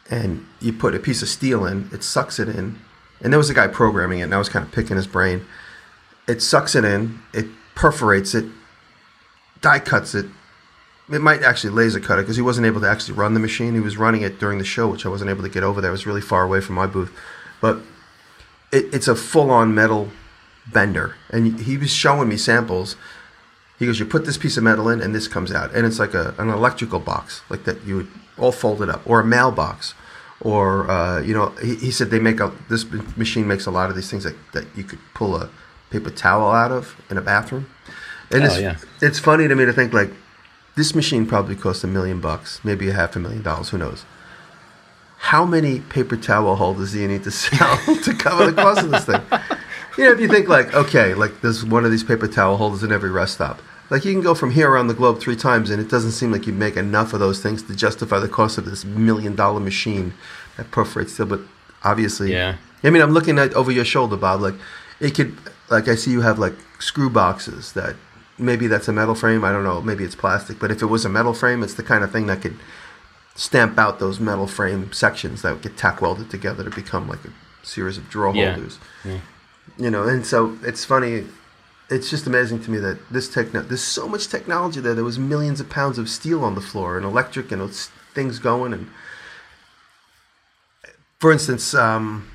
and you put a piece of steel in, it sucks it in. And there was a guy programming it, and I was kind of picking his brain. It sucks it in, it perforates it, die cuts it. It might actually laser cut it because he wasn't able to actually run the machine. He was running it during the show, which I wasn't able to get over there. It was really far away from my booth. But it, it's a full-on metal bender. And he was showing me samples. He goes, you put this piece of metal in and this comes out. And it's like a, an electrical box, like that you would all fold it up, or a mailbox. Or, uh, you know, he, he said they make a, this machine makes a lot of these things that, that you could pull a paper towel out of in a bathroom. And oh, it's, yeah. It's funny to me to think, like, this machine probably cost a million bucks, maybe a half a million dollars, who knows. How many paper towel holders do you need to sell to cover the cost of this thing? You know, if you think, like, okay, like, there's one of these paper towel holders in every rest stop. Like, you can go from here around the globe three times, and it doesn't seem like you make enough of those things to justify the cost of this million-dollar machine that perforates still. But obviously, yeah. I mean, I'm looking at over your shoulder, Bob. Like, it could, like, I see you have, like, screw boxes that maybe that's a metal frame. I don't know. Maybe it's plastic. But if it was a metal frame, it's the kind of thing that could stamp out those metal frame sections that would get tack welded together to become, like, a series of draw yeah. holders. Yeah. You know, and so it's funny. It's just amazing to me that this techno- there's so much technology there. There was millions of pounds of steel on the floor and electric and things going. And for instance, um,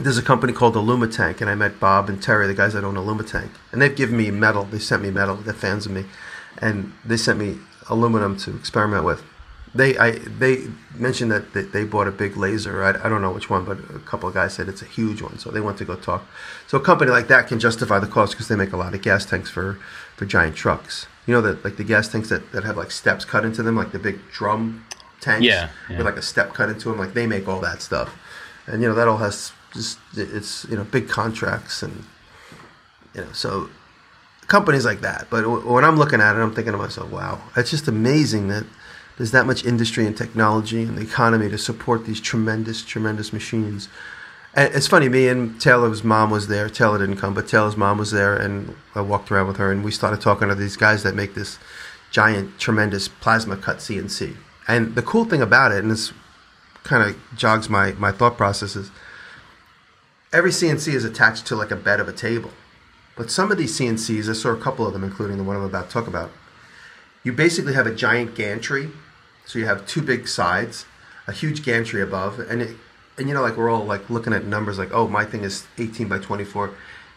there's a company called AlumaTank, and I met Bob and Terry, the guys that own AlumaTank. And they've given me metal. They sent me metal. They're fans of me. And they sent me aluminum to experiment with. They I they mentioned that they bought a big laser. I, I don't know which one, but a couple of guys said it's a huge one, so they went to go talk. So a company like that can justify the cost because they make a lot of gas tanks for, for giant trucks. You know, the, like the gas tanks that, that have like steps cut into them, like the big drum tanks yeah, yeah. with like a step cut into them. Like they make all that stuff. And, you know, that all has just, it's, you know, big contracts and, you know, so companies like that. But when I'm looking at it, I'm thinking to myself, wow, it's just amazing that there's that much industry and technology and the economy to support these tremendous, tremendous machines. And it's funny, me and Taylor's mom was there. Taylor didn't come, but Taylor's mom was there, and I walked around with her, and we started talking to these guys that make this giant, tremendous plasma cut C N C. And the cool thing about it, and this kind of jogs my, my thought process, is every C N C is attached to like a bed of a table. But some of these C N Cs, I saw a couple of them, including the one I'm about to talk about, you basically have a giant gantry. So you have two big sides, a huge gantry above, and it, and you know, like we're all like looking at numbers like, oh, my thing is eighteen by twenty-four.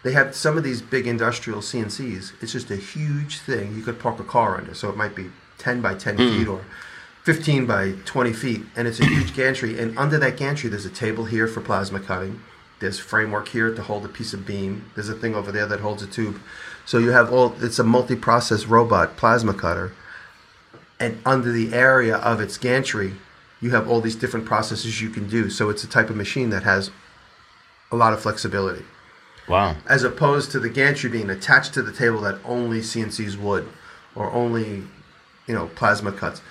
They have some of these big industrial C N Cs. It's just a huge thing you could park a car under. So it might be ten by ten mm. feet or fifteen by twenty feet, and it's a huge gantry. And under that gantry, there's a table here for plasma cutting. There's framework here to hold a piece of beam. There's a thing over there that holds a tube. So you have all, it's a multi-process robot plasma cutter. And under the area of its gantry, you have all these different processes you can do. So it's a type of machine that has a lot of flexibility. Wow. As opposed to the gantry being attached to the table that only C N Cs would, or only, you know, plasma cuts.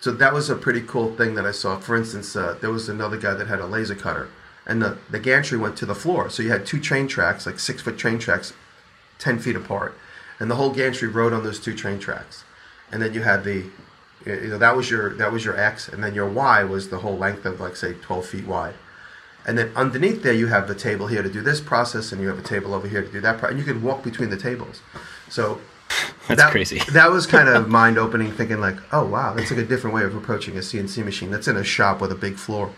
So that was a pretty cool thing that I saw. For instance, uh, there was another guy that had a laser cutter, and the, the gantry went to the floor. So you had two train tracks, like six-foot train tracks, ten feet apart. And the whole gantry rode on those two train tracks. And then you had the, you know, that was your that was your X, and then your Y was the whole length of, like, say, twelve feet wide. And then underneath there, you have the table here to do this process, and you have a table over here to do that. Pro- and you could walk between the tables. So that's that, crazy. That was kind of mind opening, thinking like, oh wow, that's like a different way of approaching a C N C machine. That's in a shop with a big floor.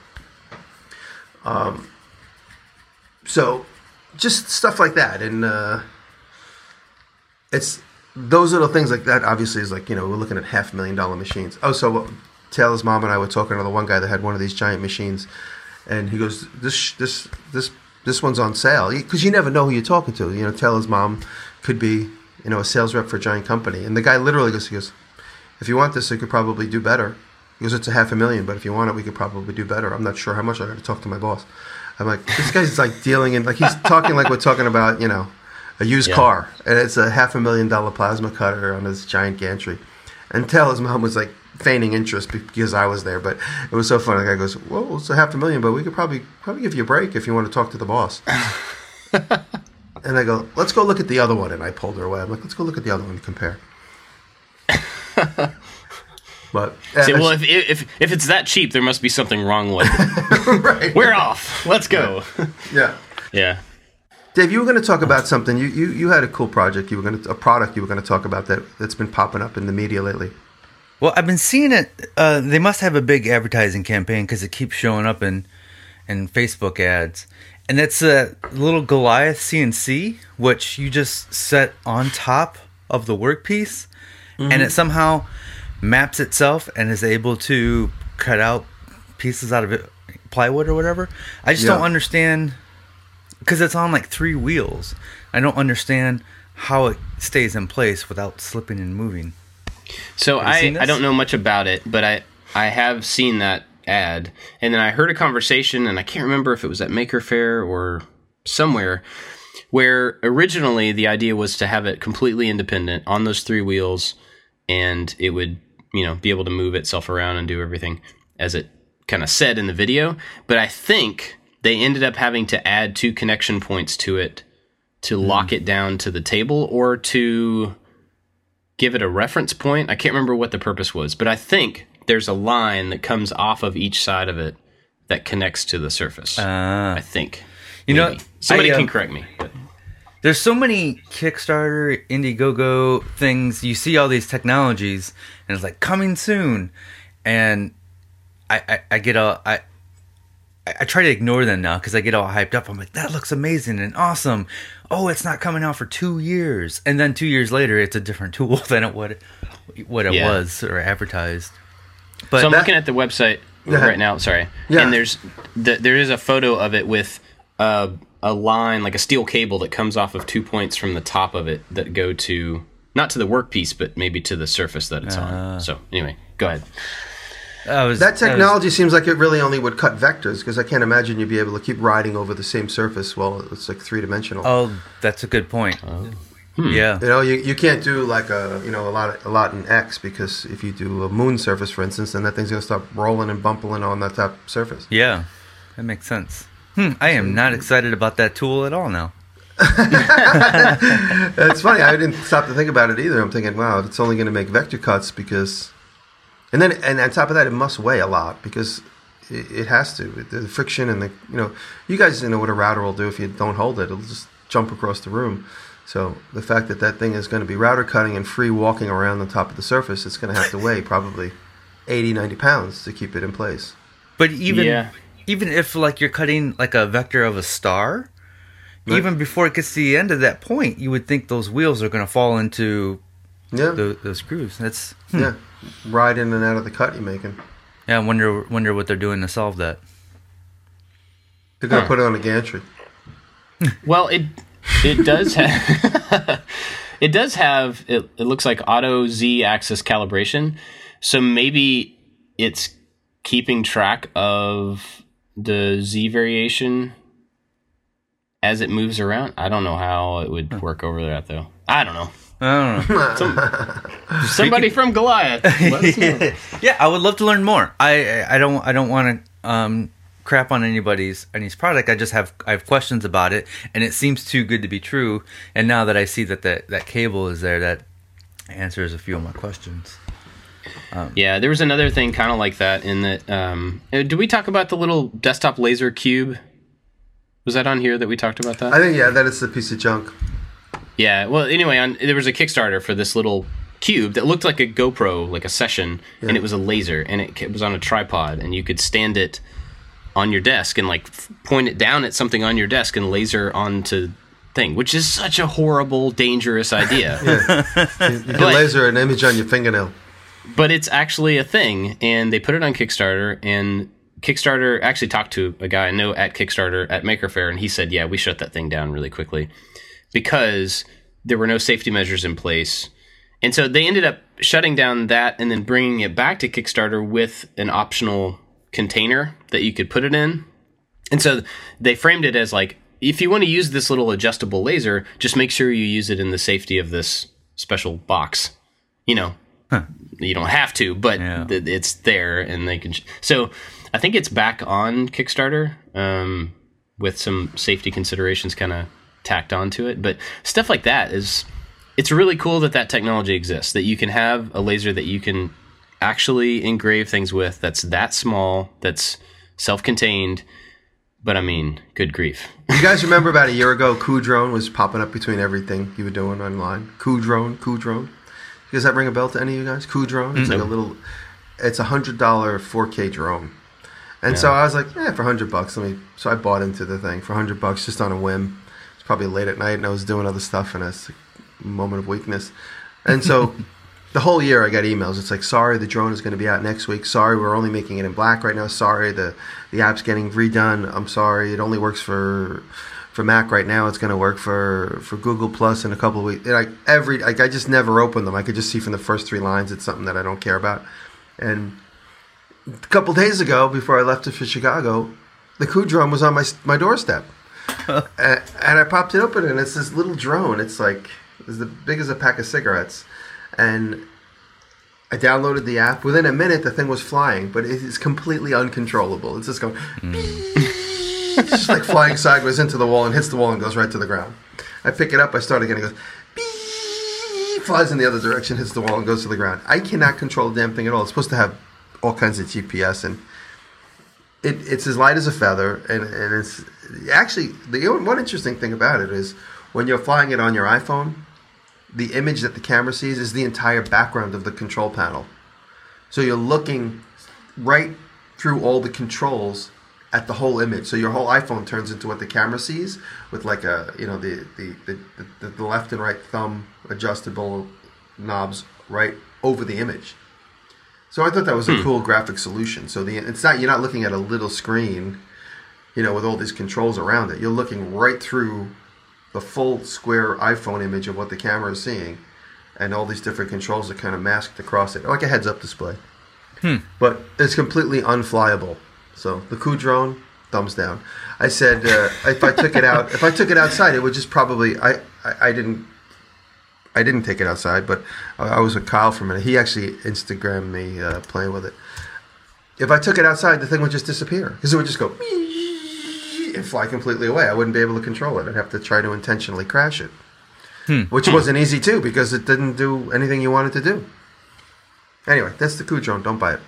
Um. So, just stuff like that, and uh, it's. Those little things like that, obviously, is like, you know, we're looking at half million dollar machines. Oh, so Taylor's mom and I were talking to the one guy that had one of these giant machines, and he goes, "This, this, this, this one's on sale," because you never know who you're talking to. You know, Taylor's mom could be, you know, a sales rep for a giant company, and the guy literally goes, "He goes, if you want this, you could probably do better." He goes, "It's a half a million, but if you want it, we could probably do better. I'm not sure how much. I got to talk to my boss." I'm like, this guy's like dealing in, like he's talking like we're talking about, you know. A used yeah. car, and it's a half a million dollar plasma cutter on this giant gantry. And Taylor's mom was like feigning interest because I was there, but it was so funny. The guy goes, "Whoa, it's a half a million, but we could probably probably give you a break if you want to talk to the boss." And I go, "Let's go look at the other one." And I pulled her away. I'm like, "Let's go look at the other one and compare." But uh, See, well, if, if if it's that cheap, there must be something wrong with it. Right. We're off. Let's go. Yeah. Yeah. Dave, you were going to talk about something. You you, you had a cool project. You were going to, a product you were going to talk about that that's been popping up in the media lately. Well, I've been seeing it. Uh, they must have a big advertising campaign because it keeps showing up in in Facebook ads. And that's a little Goliath C N C, which you just set on top of the workpiece, mm-hmm. and it somehow maps itself and is able to cut out pieces out of it, plywood or whatever. I just yeah. don't understand, because it's on like three wheels. I don't understand how it stays in place without slipping and moving. So I, I don't know much about it, but I, I have seen that ad, and then I heard a conversation, and I can't remember if it was at Maker Faire or somewhere, where originally the idea was to have it completely independent on those three wheels, and it would, you know, be able to move itself around and do everything as it kind of said in the video. But I think they ended up having to add two connection points to it to mm. lock it down to the table or to give it a reference point. I can't remember what the purpose was, but I think there's a line that comes off of each side of it that connects to the surface. Uh, I think. You Maybe. know, somebody I, uh, can correct me. But. There's so many Kickstarter, Indiegogo things. You see all these technologies, and it's like coming soon. And I, I, I get all I, I try to ignore them now because I get all hyped up. I'm like, that looks amazing and awesome. Oh, it's not coming out for two years, and then two years later, it's a different tool than it would, what it yeah. was or advertised. But so I'm that, looking at the website yeah. right now. Sorry, yeah. and there's the, there is a photo of it with uh, a line, like a steel cable that comes off of two points from the top of it that go to not to the workpiece, but maybe to the surface that it's uh, on. So anyway, go ahead. I was, that technology I was, seems like it really only would cut vectors, because I can't imagine you'd be able to keep riding over the same surface while it's like three dimensional. Oh, that's a good point. Oh. Hmm. Yeah, you know, you, you can't do like a you know a lot a lot in X, because if you do a moon surface, for instance, then that thing's gonna start rolling and bumping on that top surface. Yeah, that makes sense. Hmm, I am not excited about that tool at all now. It's funny. I didn't stop to think about it either. I'm thinking, wow, it's only gonna make vector cuts because, and then and on top of that, it must weigh a lot because it, it has to. The friction and the you know, you guys know what a router will do if you don't hold it. It'll just jump across the room. So the fact that that thing is going to be router cutting and free walking around the top of the surface, it's going to have to weigh probably eighty, ninety pounds to keep it in place. But even yeah. even if like you're cutting like a vector of a star, right. even before it gets to the end of that point, you would think those wheels are going to fall into yeah. the, those grooves. That's hmm. yeah, right in and out of the cut you're making. Yeah, I wonder wonder what they're doing to solve that. They're going huh. to put it on a gantry. Well, it. It does have, it does have, it, it looks like auto Z axis calibration. So maybe it's keeping track of the Z variation as it moves around. I don't know how it would work over that though. I don't know. I don't know. Some, somebody from Goliath. Let us know. Yeah. I would love to learn more. I, I don't, I don't want to, um, crap on anybody's any's product. I just have I have questions about it, and it seems too good to be true. And now that I see that the, that cable is there, that answers a few of my questions. Um, yeah, there was another thing kind of like that in that. Um, did we talk about the little desktop laser cube? Was that on here that we talked about that? I think yeah, that is a piece of junk. Yeah. Well, anyway, on, there was a Kickstarter for this little cube that looked like a GoPro, like a session, yeah. and it was a laser, and it, it was on a tripod, and you could stand it on your desk and like f- point it down at something on your desk and laser onto thing, which is such a horrible, dangerous idea. yeah. You can but, laser an image on your fingernail. But it's actually a thing, and they put it on Kickstarter, and Kickstarter actually talked to a guy I know at Kickstarter at Maker Faire, and he said, yeah, we shut that thing down really quickly because there were no safety measures in place. And so they ended up shutting down that and then bringing it back to Kickstarter with an optional container that you could put it in. And so they framed it as like, if you want to use this little adjustable laser, just make sure you use it in the safety of this special box. You know, huh. you don't have to, but yeah. th- it's there and they can. Sh- so I think it's back on Kickstarter um, with some safety considerations kind of tacked onto it. But stuff like that is, it's really cool that that technology exists, that you can have a laser that you can actually engrave things with, that's that small, that's self-contained, But I mean, good grief. You guys remember about a year ago, Kudrone was popping up between everything you were doing online? Kudrone, Kudrone. Does that ring a bell to any of you guys? Kudrone? It's mm-hmm. like a little, it's a one hundred dollar four K drone. And yeah. so I was like, yeah, for one hundred bucks, let me, so I bought into the thing for one hundred bucks just on a whim. It's probably late at night and I was doing other stuff and it's a moment of weakness. And so the whole year I got emails. It's like, sorry, the drone is going to be out next week. Sorry, we're only making it in black right now. Sorry, the, the app's getting redone. I'm sorry, it only works for for Mac right now. It's going to work for, for Google Plus in a couple of weeks. And I, every, like, I just never opened them. I could just see from the first three lines it's something that I don't care about. And a couple days ago, before I left for Chicago, the Kudrone was on my my doorstep, and, and I popped it open, and it's this little drone. It's like as big as a pack of cigarettes, and I downloaded the app. Within a minute, the thing was flying, but it is completely uncontrollable. It's just going, mm. it's just like flying sideways into the wall and hits the wall and goes right to the ground. I pick it up, I start again, it goes. Flies in the other direction, hits the wall, and goes to the ground. I cannot control the damn thing at all. It's supposed to have all kinds of G P S, and it, it's as light as a feather. And, and it's actually the one interesting thing about it is when you're flying it on your iPhone, the image that the camera sees is the entire background of the control panel. So you're looking right through all the controls at the whole image. So your whole iPhone turns into what the camera sees with like a, you know, the the, the, the left and right thumb adjustable knobs right over the image. So I thought that was a hmm. cool graphic solution. So the it's not, you're not looking at a little screen, you know, with all these controls around it. You're looking right through the full square iPhone image of what the camera is seeing, and all these different controls are kind of masked across it, like a heads-up display. Hmm. But it's completely unflyable. So the Kudrone, thumbs down. I said uh, if I took it out, if I took it outside, it would just probably. I, I, I didn't, I didn't take it outside, but I was with Kyle for a minute. He actually Instagrammed me uh, playing with it. If I took it outside, the thing would just disappear because it would just go and fly completely away. I wouldn't be able to control it. I'd have to try to intentionally crash it, hmm. which wasn't easy too because it didn't do anything you wanted to do. Anyway, that's the Kudrone. Don't buy it.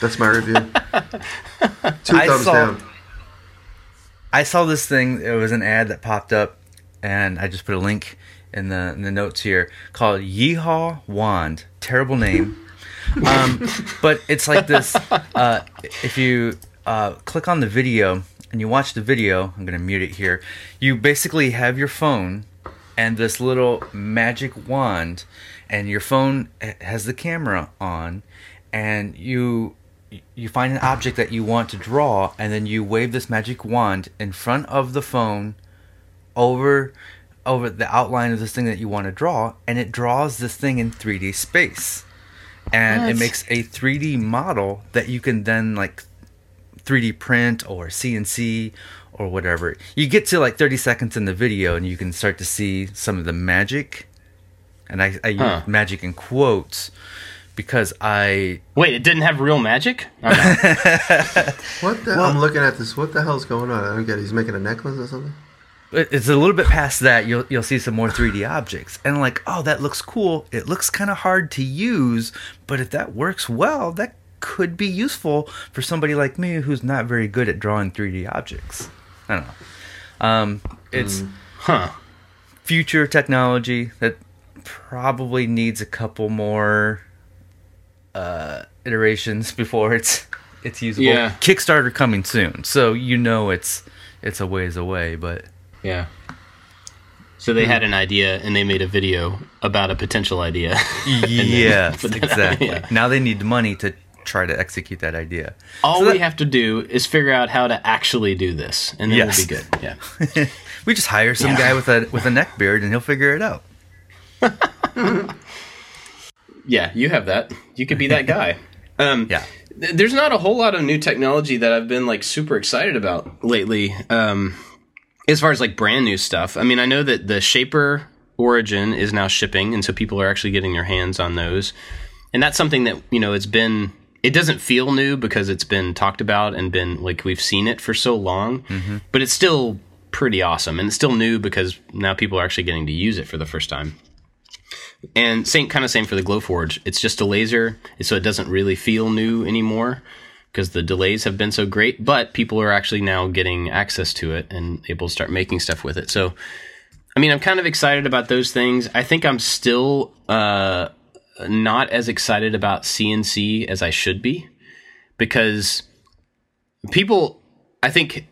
That's my review. Two I thumbs saw, down. I saw this thing. It was an ad that popped up, and I just put a link in the in the notes here called Yeehaw Wand. Terrible name, um, but it's like this. Uh, if you uh, click on the video and you watch the video, I'm gonna mute it here. You basically have your phone and this little magic wand, and your phone has the camera on. And you you find an object that you want to draw, and then you wave this magic wand in front of the phone over over the outline of this thing that you want to draw, and it draws this thing in three D space. And yes. It makes a three D model that you can then like three D print or C N C or whatever. You get to like thirty seconds in the video, and you can start to see some of the magic. And I, I huh. use magic in quotes. Because I... Wait, it didn't have real magic? Oh, no. What the... Well, I'm looking at this. What the hell's going on? I don't get it. He's making a necklace or something? It's a little bit past that. You'll you'll see some more three D objects. And like, oh, that looks cool. It looks kind of hard to use. But if that works well, that could be useful for somebody like me who's not very good at drawing three D objects. I don't know. Um, it's mm. huh. future technology that probably needs a couple more... Uh, iterations before it's it's usable. Yeah. Kickstarter coming soon, so you know it's it's a ways away. But yeah, so they mm-hmm. had an idea and they made a video about a potential idea. Yes, then, exactly. Yeah. Now they need money to try to execute that idea. All so that, we have to do is figure out how to actually do this, and then yes. we'll be good. Yeah, we just hire some yeah. guy with a with a neck beard, and he'll figure it out. Yeah, you have that. You could be that guy. Um, yeah. Th- there's not a whole lot of new technology that I've been like super excited about lately. Um, as far as like brand new stuff, I mean, I know that the Shaper Origin is now shipping, and so people are actually getting their hands on those. And that's something that you know it's been. It doesn't feel new because it's been talked about and been like we've seen it for so long. Mm-hmm. But it's still pretty awesome, and it's still new because now people are actually getting to use it for the first time. And same kind of same for the Glowforge. It's just a laser, so it doesn't really feel new anymore. because the delays have been so great, but people are actually now getting access to it and able to start making stuff with it. So, I mean, I'm kind of excited about those things. I think I'm still uh, not as excited about C N C as I should be, because people, I think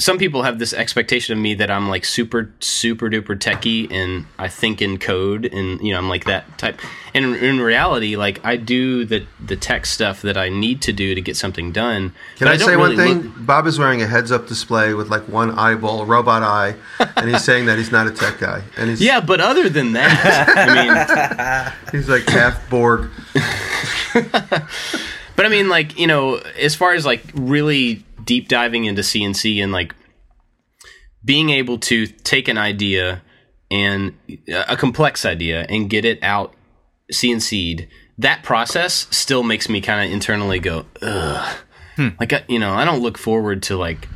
some people have this expectation of me that I'm like super, super duper techie and I think in code and, you know, I'm like that type. And in reality, like I do the, the tech stuff that I need to do to get something done. Can I, I say really one thing? Look. Bob is wearing a heads up display with like one eyeball, robot eye. And he's saying that he's not a tech guy. And he's, yeah, but other than that, I mean, he's like half Borg. But I mean, like, you know, as far as like really deep diving into C N C and like being able to take an idea and a complex idea and get it out C N C'd, that process still makes me kind of internally go, ugh. Hmm. Like, you know, I don't look forward to like,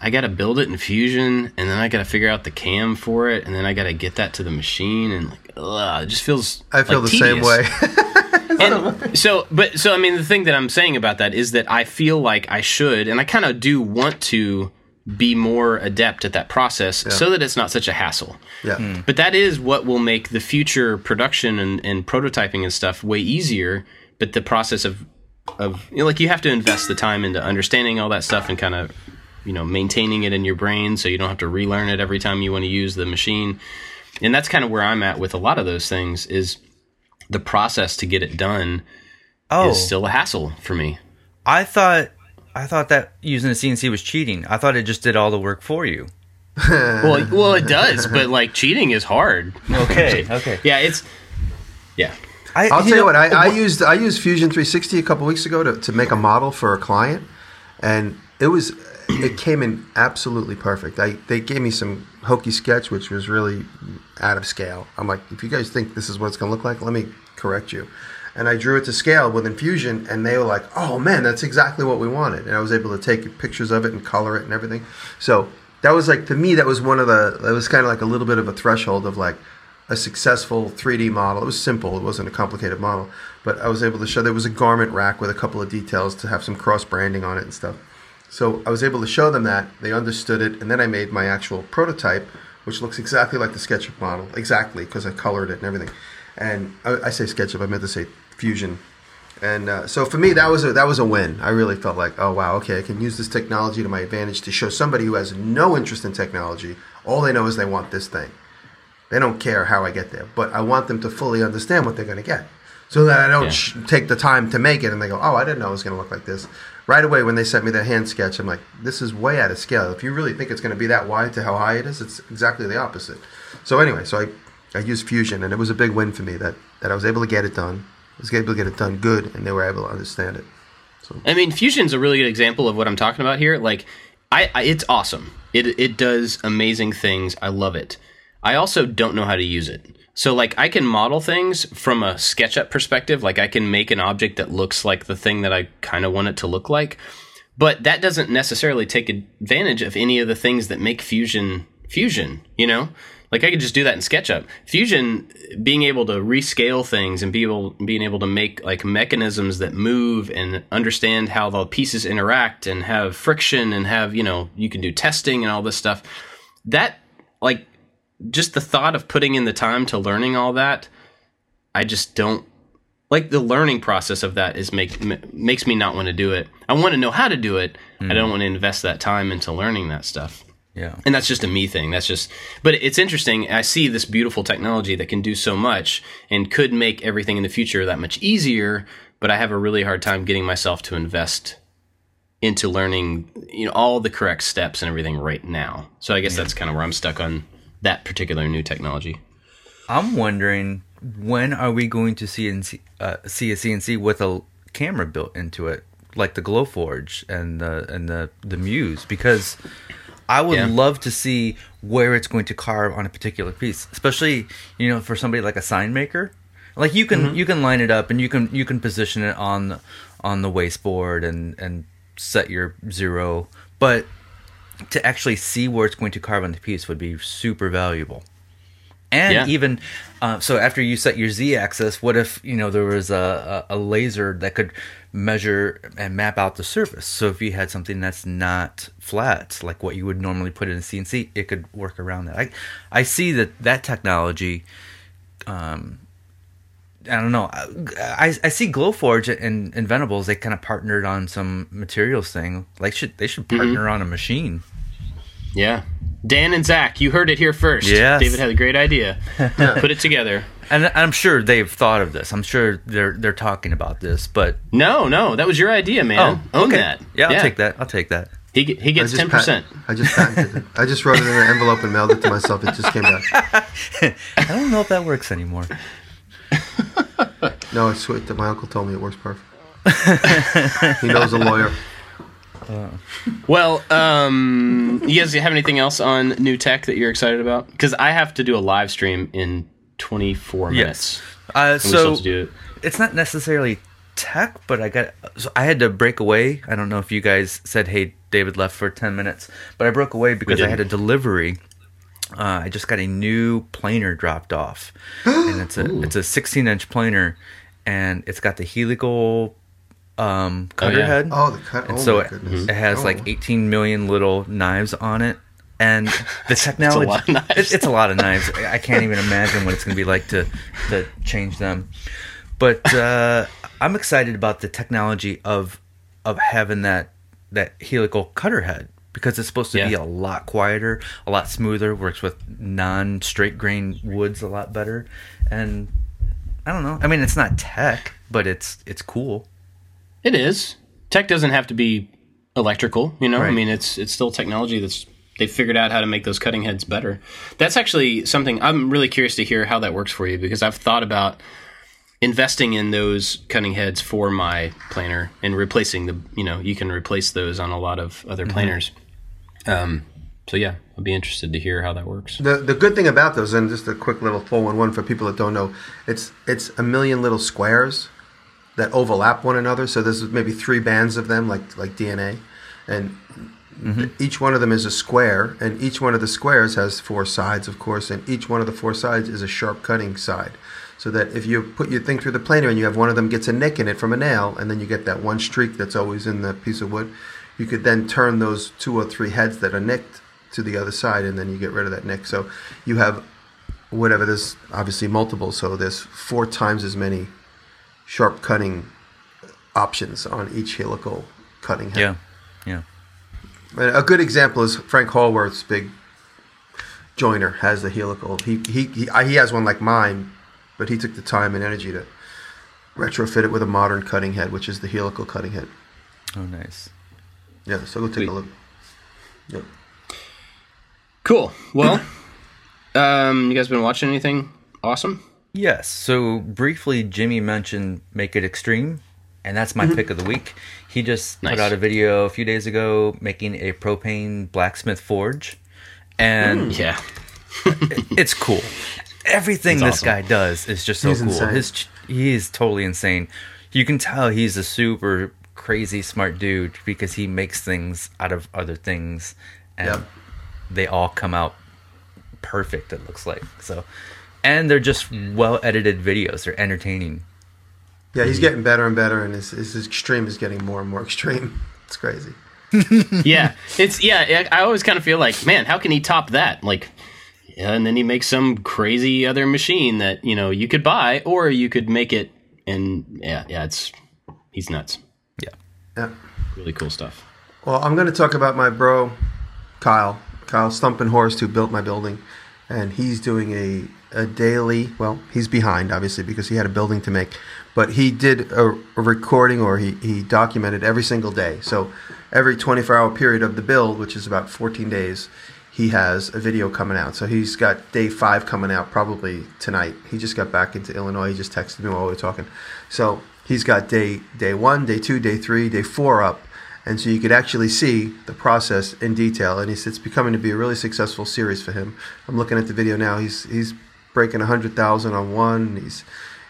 I got to build it in Fusion and then I got to figure out the cam for it. And then I got to get that to the machine and like, ugh, it just feels, I feel like the tedious. Same way. And so, but so, I mean, the thing that I'm saying about that is that I feel like I should, and I kind of do want to be more adept at that process, yeah, so that it's not such a hassle. Yeah. Mm. But that is what will make the future production and, and prototyping and stuff way easier. But the process of, of, you know, like you have to invest the time into understanding all that stuff and kind of, you know, maintaining it in your brain so you don't have to relearn it every time you want to use the machine. And that's kind of where I'm at with a lot of those things is, the process to get it done oh. is still a hassle for me. I thought I thought that using a C N C was cheating. I thought it just did all the work for you. well, well, it does, but like cheating is hard. Okay, okay, yeah, it's yeah. I, I'll tell you, know, you what I, I used. I used Fusion three sixty a couple weeks ago to to make a model for a client, and it was it came in absolutely perfect. I they gave me some hokey sketch, which was really out of scale. I'm like, if you guys think this is what it's going to look like, let me correct you. And I drew it to scale with Fusion, and they were like, oh, man, that's exactly what we wanted. And I was able to take pictures of it and color it and everything. So that was like, to me, that was one of the, that was kind of like a little bit of a threshold of like a successful three D model. It was simple. It wasn't a complicated model. But I was able to show there was a garment rack with a couple of details to have some cross-branding on it and stuff. So I was able to show them that. They understood it. And then I made my actual prototype, which looks exactly like the SketchUp model. Exactly, because I colored it and everything. And I, I say SketchUp. I meant to say Fusion. And uh, so for me, that was, a, that was a win. I really felt like, oh, wow, okay, I can use this technology to my advantage to show somebody who has no interest in technology. All they know is they want this thing. They don't care how I get there. But I want them to fully understand what they're going to get, so that I don't yeah. sh- take the time to make it and they go, oh, I didn't know it was going to look like this. Right away when they sent me their hand sketch, I'm like, this is way out of scale. If you really think it's going to be that wide to how high it is, it's exactly the opposite. So anyway, so I, I used Fusion, and it was a big win for me that, that I was able to get it done. I was able to get it done good, and they were able to understand it. So. I mean, Fusion's a really good example of what I'm talking about here. Like, I, I it's awesome. It it does amazing things. I love it. I also don't know how to use it. So, like, I can model things from a SketchUp perspective. Like, I can make an object that looks like the thing that I kind of want it to look like. But that doesn't necessarily take advantage of any of the things that make Fusion Fusion, you know? Like, I could just do that in SketchUp. Fusion, being able to rescale things and be able, being able to make, like, mechanisms that move and understand how the pieces interact and have friction and have, you know, you can do testing and all this stuff. That, like... just the thought of putting in the time to learning all that, I just don't like the learning process of that is make m- makes me not want to do it. I want to know how to do it. Mm. I don't want to invest that time into learning that stuff. Yeah. And that's just a me thing. That's just, but it's interesting. I see this beautiful technology that can do so much and could make everything in the future that much easier. But I have a really hard time getting myself to invest into learning, you know, all the correct steps and everything right now. So I guess yeah. that's kind of where I'm stuck on that particular new technology. I'm wondering, when are we going to see, C N C, uh, see a C N C with a camera built into it, like the Glowforge and the and the, the Muse? Because I would yeah. love to see where it's going to carve on a particular piece, especially, you know, for somebody like a sign maker. Like you can mm-hmm. you can line it up and you can you can position it on the, on the wasteboard and and set your zero, but to actually see where it's going to carve on the piece would be super valuable. And yeah. even uh, so, after you set your z-axis, what if you know there was a, a, a laser that could measure and map out the surface? So if you had something that's not flat, like what you would normally put in a C N C, it could work around that. I I see that that technology. Um, I don't know. I I see Glowforge and Inventables. They kind of partnered on some materials thing. Like should they should partner mm-hmm. on a machine? Yeah. Dan and Zach, you heard it here first. Yes. David had a great idea. Put it together. And I'm sure they've thought of this. I'm sure they're they're talking about this. But no, no, that was your idea, man. Oh, Own okay. that. Yeah, I'll yeah. take that. I'll take that. He he gets ten percent. I just patented it. I just wrote it in an envelope and mailed it to myself. It just came out. I don't know if that works anymore. No, it's sweet that my uncle told me it works perfect. He knows a lawyer. Uh. Well, um, you guys have anything else on new tech that you're excited about? Because I have to do a live stream in twenty-four minutes. Yes. Uh, so do it. It's not necessarily tech, but I got so I had to break away. I don't know if you guys said, "Hey, David left for ten minutes," but I broke away because I had a delivery. Uh, I just got a new planer dropped off, and it's a Ooh. it's a sixteen inch planer, and it's got the helical. Um, cutter oh, yeah. head. Oh, the cut. And oh, so my goodness. It, it has oh. like eighteen million little knives on it, and the technology. It's a lot of knives. It, it's a lot of knives. I can't even imagine what it's going to be like to to change them. But uh, I'm excited about the technology of of having that that helical cutter head because it's supposed to yeah. be a lot quieter, a lot smoother, works with non straight grain woods a lot better, and I don't know. I mean, it's not tech, but it's it's cool. It is. Tech doesn't have to be electrical, you know? Right. I mean, it's it's still technology that's they figured out how to make those cutting heads better. That's actually something I'm really curious to hear how that works for you because I've thought about investing in those cutting heads for my planer and replacing the, you know, you can replace those on a lot of other planers. Mm-hmm. Um, so yeah, I'll be interested to hear how that works. The the good thing about those, and just a quick little four one one for people that don't know, it's it's a million little squares that overlap one another. So there's maybe three bands of them, like like D N A. And mm-hmm. each one of them is a square, and each one of the squares has four sides, of course, and each one of the four sides is a sharp cutting side. So that if you put your thing through the planer and you have one of them gets a nick in it from a nail, and then you get that one streak that's always in the piece of wood, you could then turn those two or three heads that are nicked to the other side, and then you get rid of that nick. So you have whatever, there's obviously multiple, so there's four times as many sharp cutting options on each helical cutting head. Yeah, yeah. A good example is Frank Hallworth's big joiner has the helical. He he he, he has one like mine, but he took the time and energy to retrofit it with a modern cutting head, which is the helical cutting head. Oh, nice. Yeah, so we'll take Sweet. a look. Yeah. Cool. Well, um, you guys been watching anything awesome? Yes, so briefly, Jimmy mentioned Make It Extreme, and that's my mm-hmm. pick of the week. He just nice. put out a video a few days ago making a propane blacksmith forge, and mm, yeah, it's cool. Everything it's this awesome. guy does is just so he's cool. Insane. His he is totally insane. You can tell he's a super crazy smart dude because he makes things out of other things, and yep. they all come out perfect. It looks like so. And they're just well-edited videos. They're entertaining. Yeah, he's getting better and better, and his, his extreme is getting more and more extreme. It's crazy. yeah, it's yeah. I always kind of feel like, man, how can he top that? Like, yeah, and then he makes some crazy other machine that you know you could buy, or you could make it. And yeah, yeah, it's he's nuts. Yeah, yeah, really cool stuff. Well, I'm going to talk about my bro, Kyle, Kyle Stumpin' Horst, who built my building, and he's doing a. A daily, well, he's behind obviously because he had a building to make, but he did a, a recording or he, he documented every single day. So every twenty-four hour period of the build, which is about fourteen days, he has a video coming out. So he's got day five coming out probably tonight. He just got back into Illinois. He just texted me while we were talking. So he's got day day one, day two, day three, day four up. And so you could actually see the process in detail. And it's, it's becoming to be a really successful series for him. I'm looking at the video now. He's he's breaking one hundred thousand on one, he's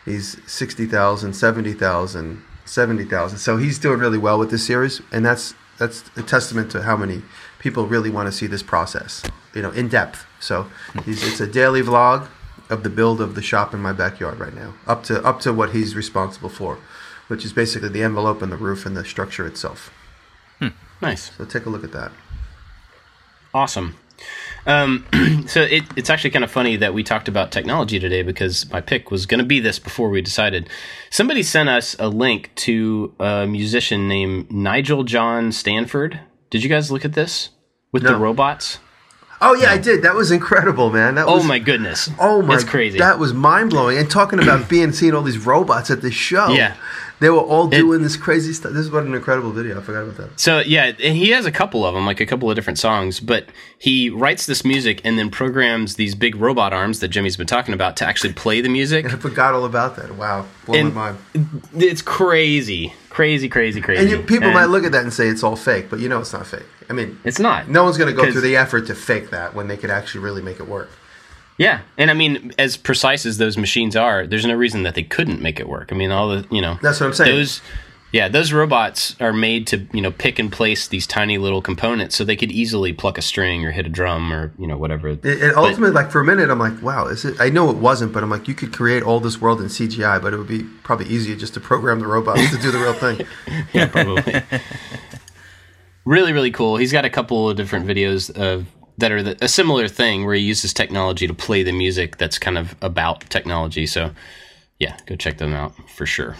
he's sixty thousand, seventy thousand, seventy thousand. So he's doing really well with this series, and that's that's a testament to how many people really want to see this process, you know, in depth. So he's, it's a daily vlog, of the build of the shop in my backyard right now, up to up to what he's responsible for, which is basically the envelope and the roof and the structure itself. Hmm, nice. So take a look at that. Awesome. Um, so it, it's actually kind of funny that we talked about technology today, because my pick was going to be this before we decided. Somebody sent us a link to a musician named Nigel John Stanford. Did you guys look at this with no. the robots? Oh, yeah, no. I did. That was incredible, man. That was, oh, my goodness. Oh, my. That's crazy. That was mind-blowing. And talking about being seeing all these robots at this show. Yeah. They were all doing it, this crazy stuff. This is what an incredible video. I forgot about that. So, yeah, and he has a couple of them, like a couple of different songs. But he writes this music and then programs these big robot arms that Jimmy's been talking about to actually play the music. And I forgot all about that. Wow. Blow my mind. It's crazy. Crazy, crazy, crazy. And you, people and, might look at that and say it's all fake, but you know it's not fake. I mean, it's not. No one's going to go through the effort to fake that when they could actually really make it work. Yeah, and I mean, as precise as those machines are, there's no reason that they couldn't make it work. I mean, all the, you know. That's what I'm saying. Those, yeah, those robots are made to, you know, pick and place these tiny little components, so they could easily pluck a string or hit a drum or, you know, whatever. It, it ultimately, but, like, for a minute, I'm like, wow, is it? I know it wasn't, but I'm like, you could create all this world in C G I, but it would be probably easier just to program the robots to do the real thing. Yeah, probably. Really, really cool. He's got a couple of different videos of that are the, a similar thing where he uses technology to play the music that's kind of about technology. So, yeah, go check them out for sure.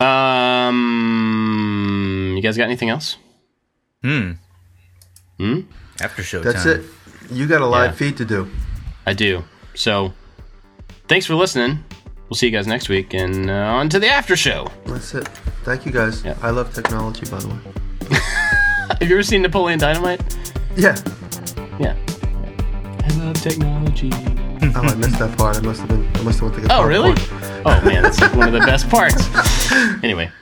Um, you guys got anything else? Hmm. Hmm? After show time. That's it. You got a live yeah. feed to do. I do. So, thanks for listening. We'll see you guys next week, and uh, on to the after show. That's it. Thank you, guys. Yeah. I love technology, by the way. Have you ever seen Napoleon Dynamite? Yeah. Yeah. I love technology. Oh, I missed that part. I must have been. I must have went to get. Oh, really? Part. Oh man, that's one of the best parts. Anyway.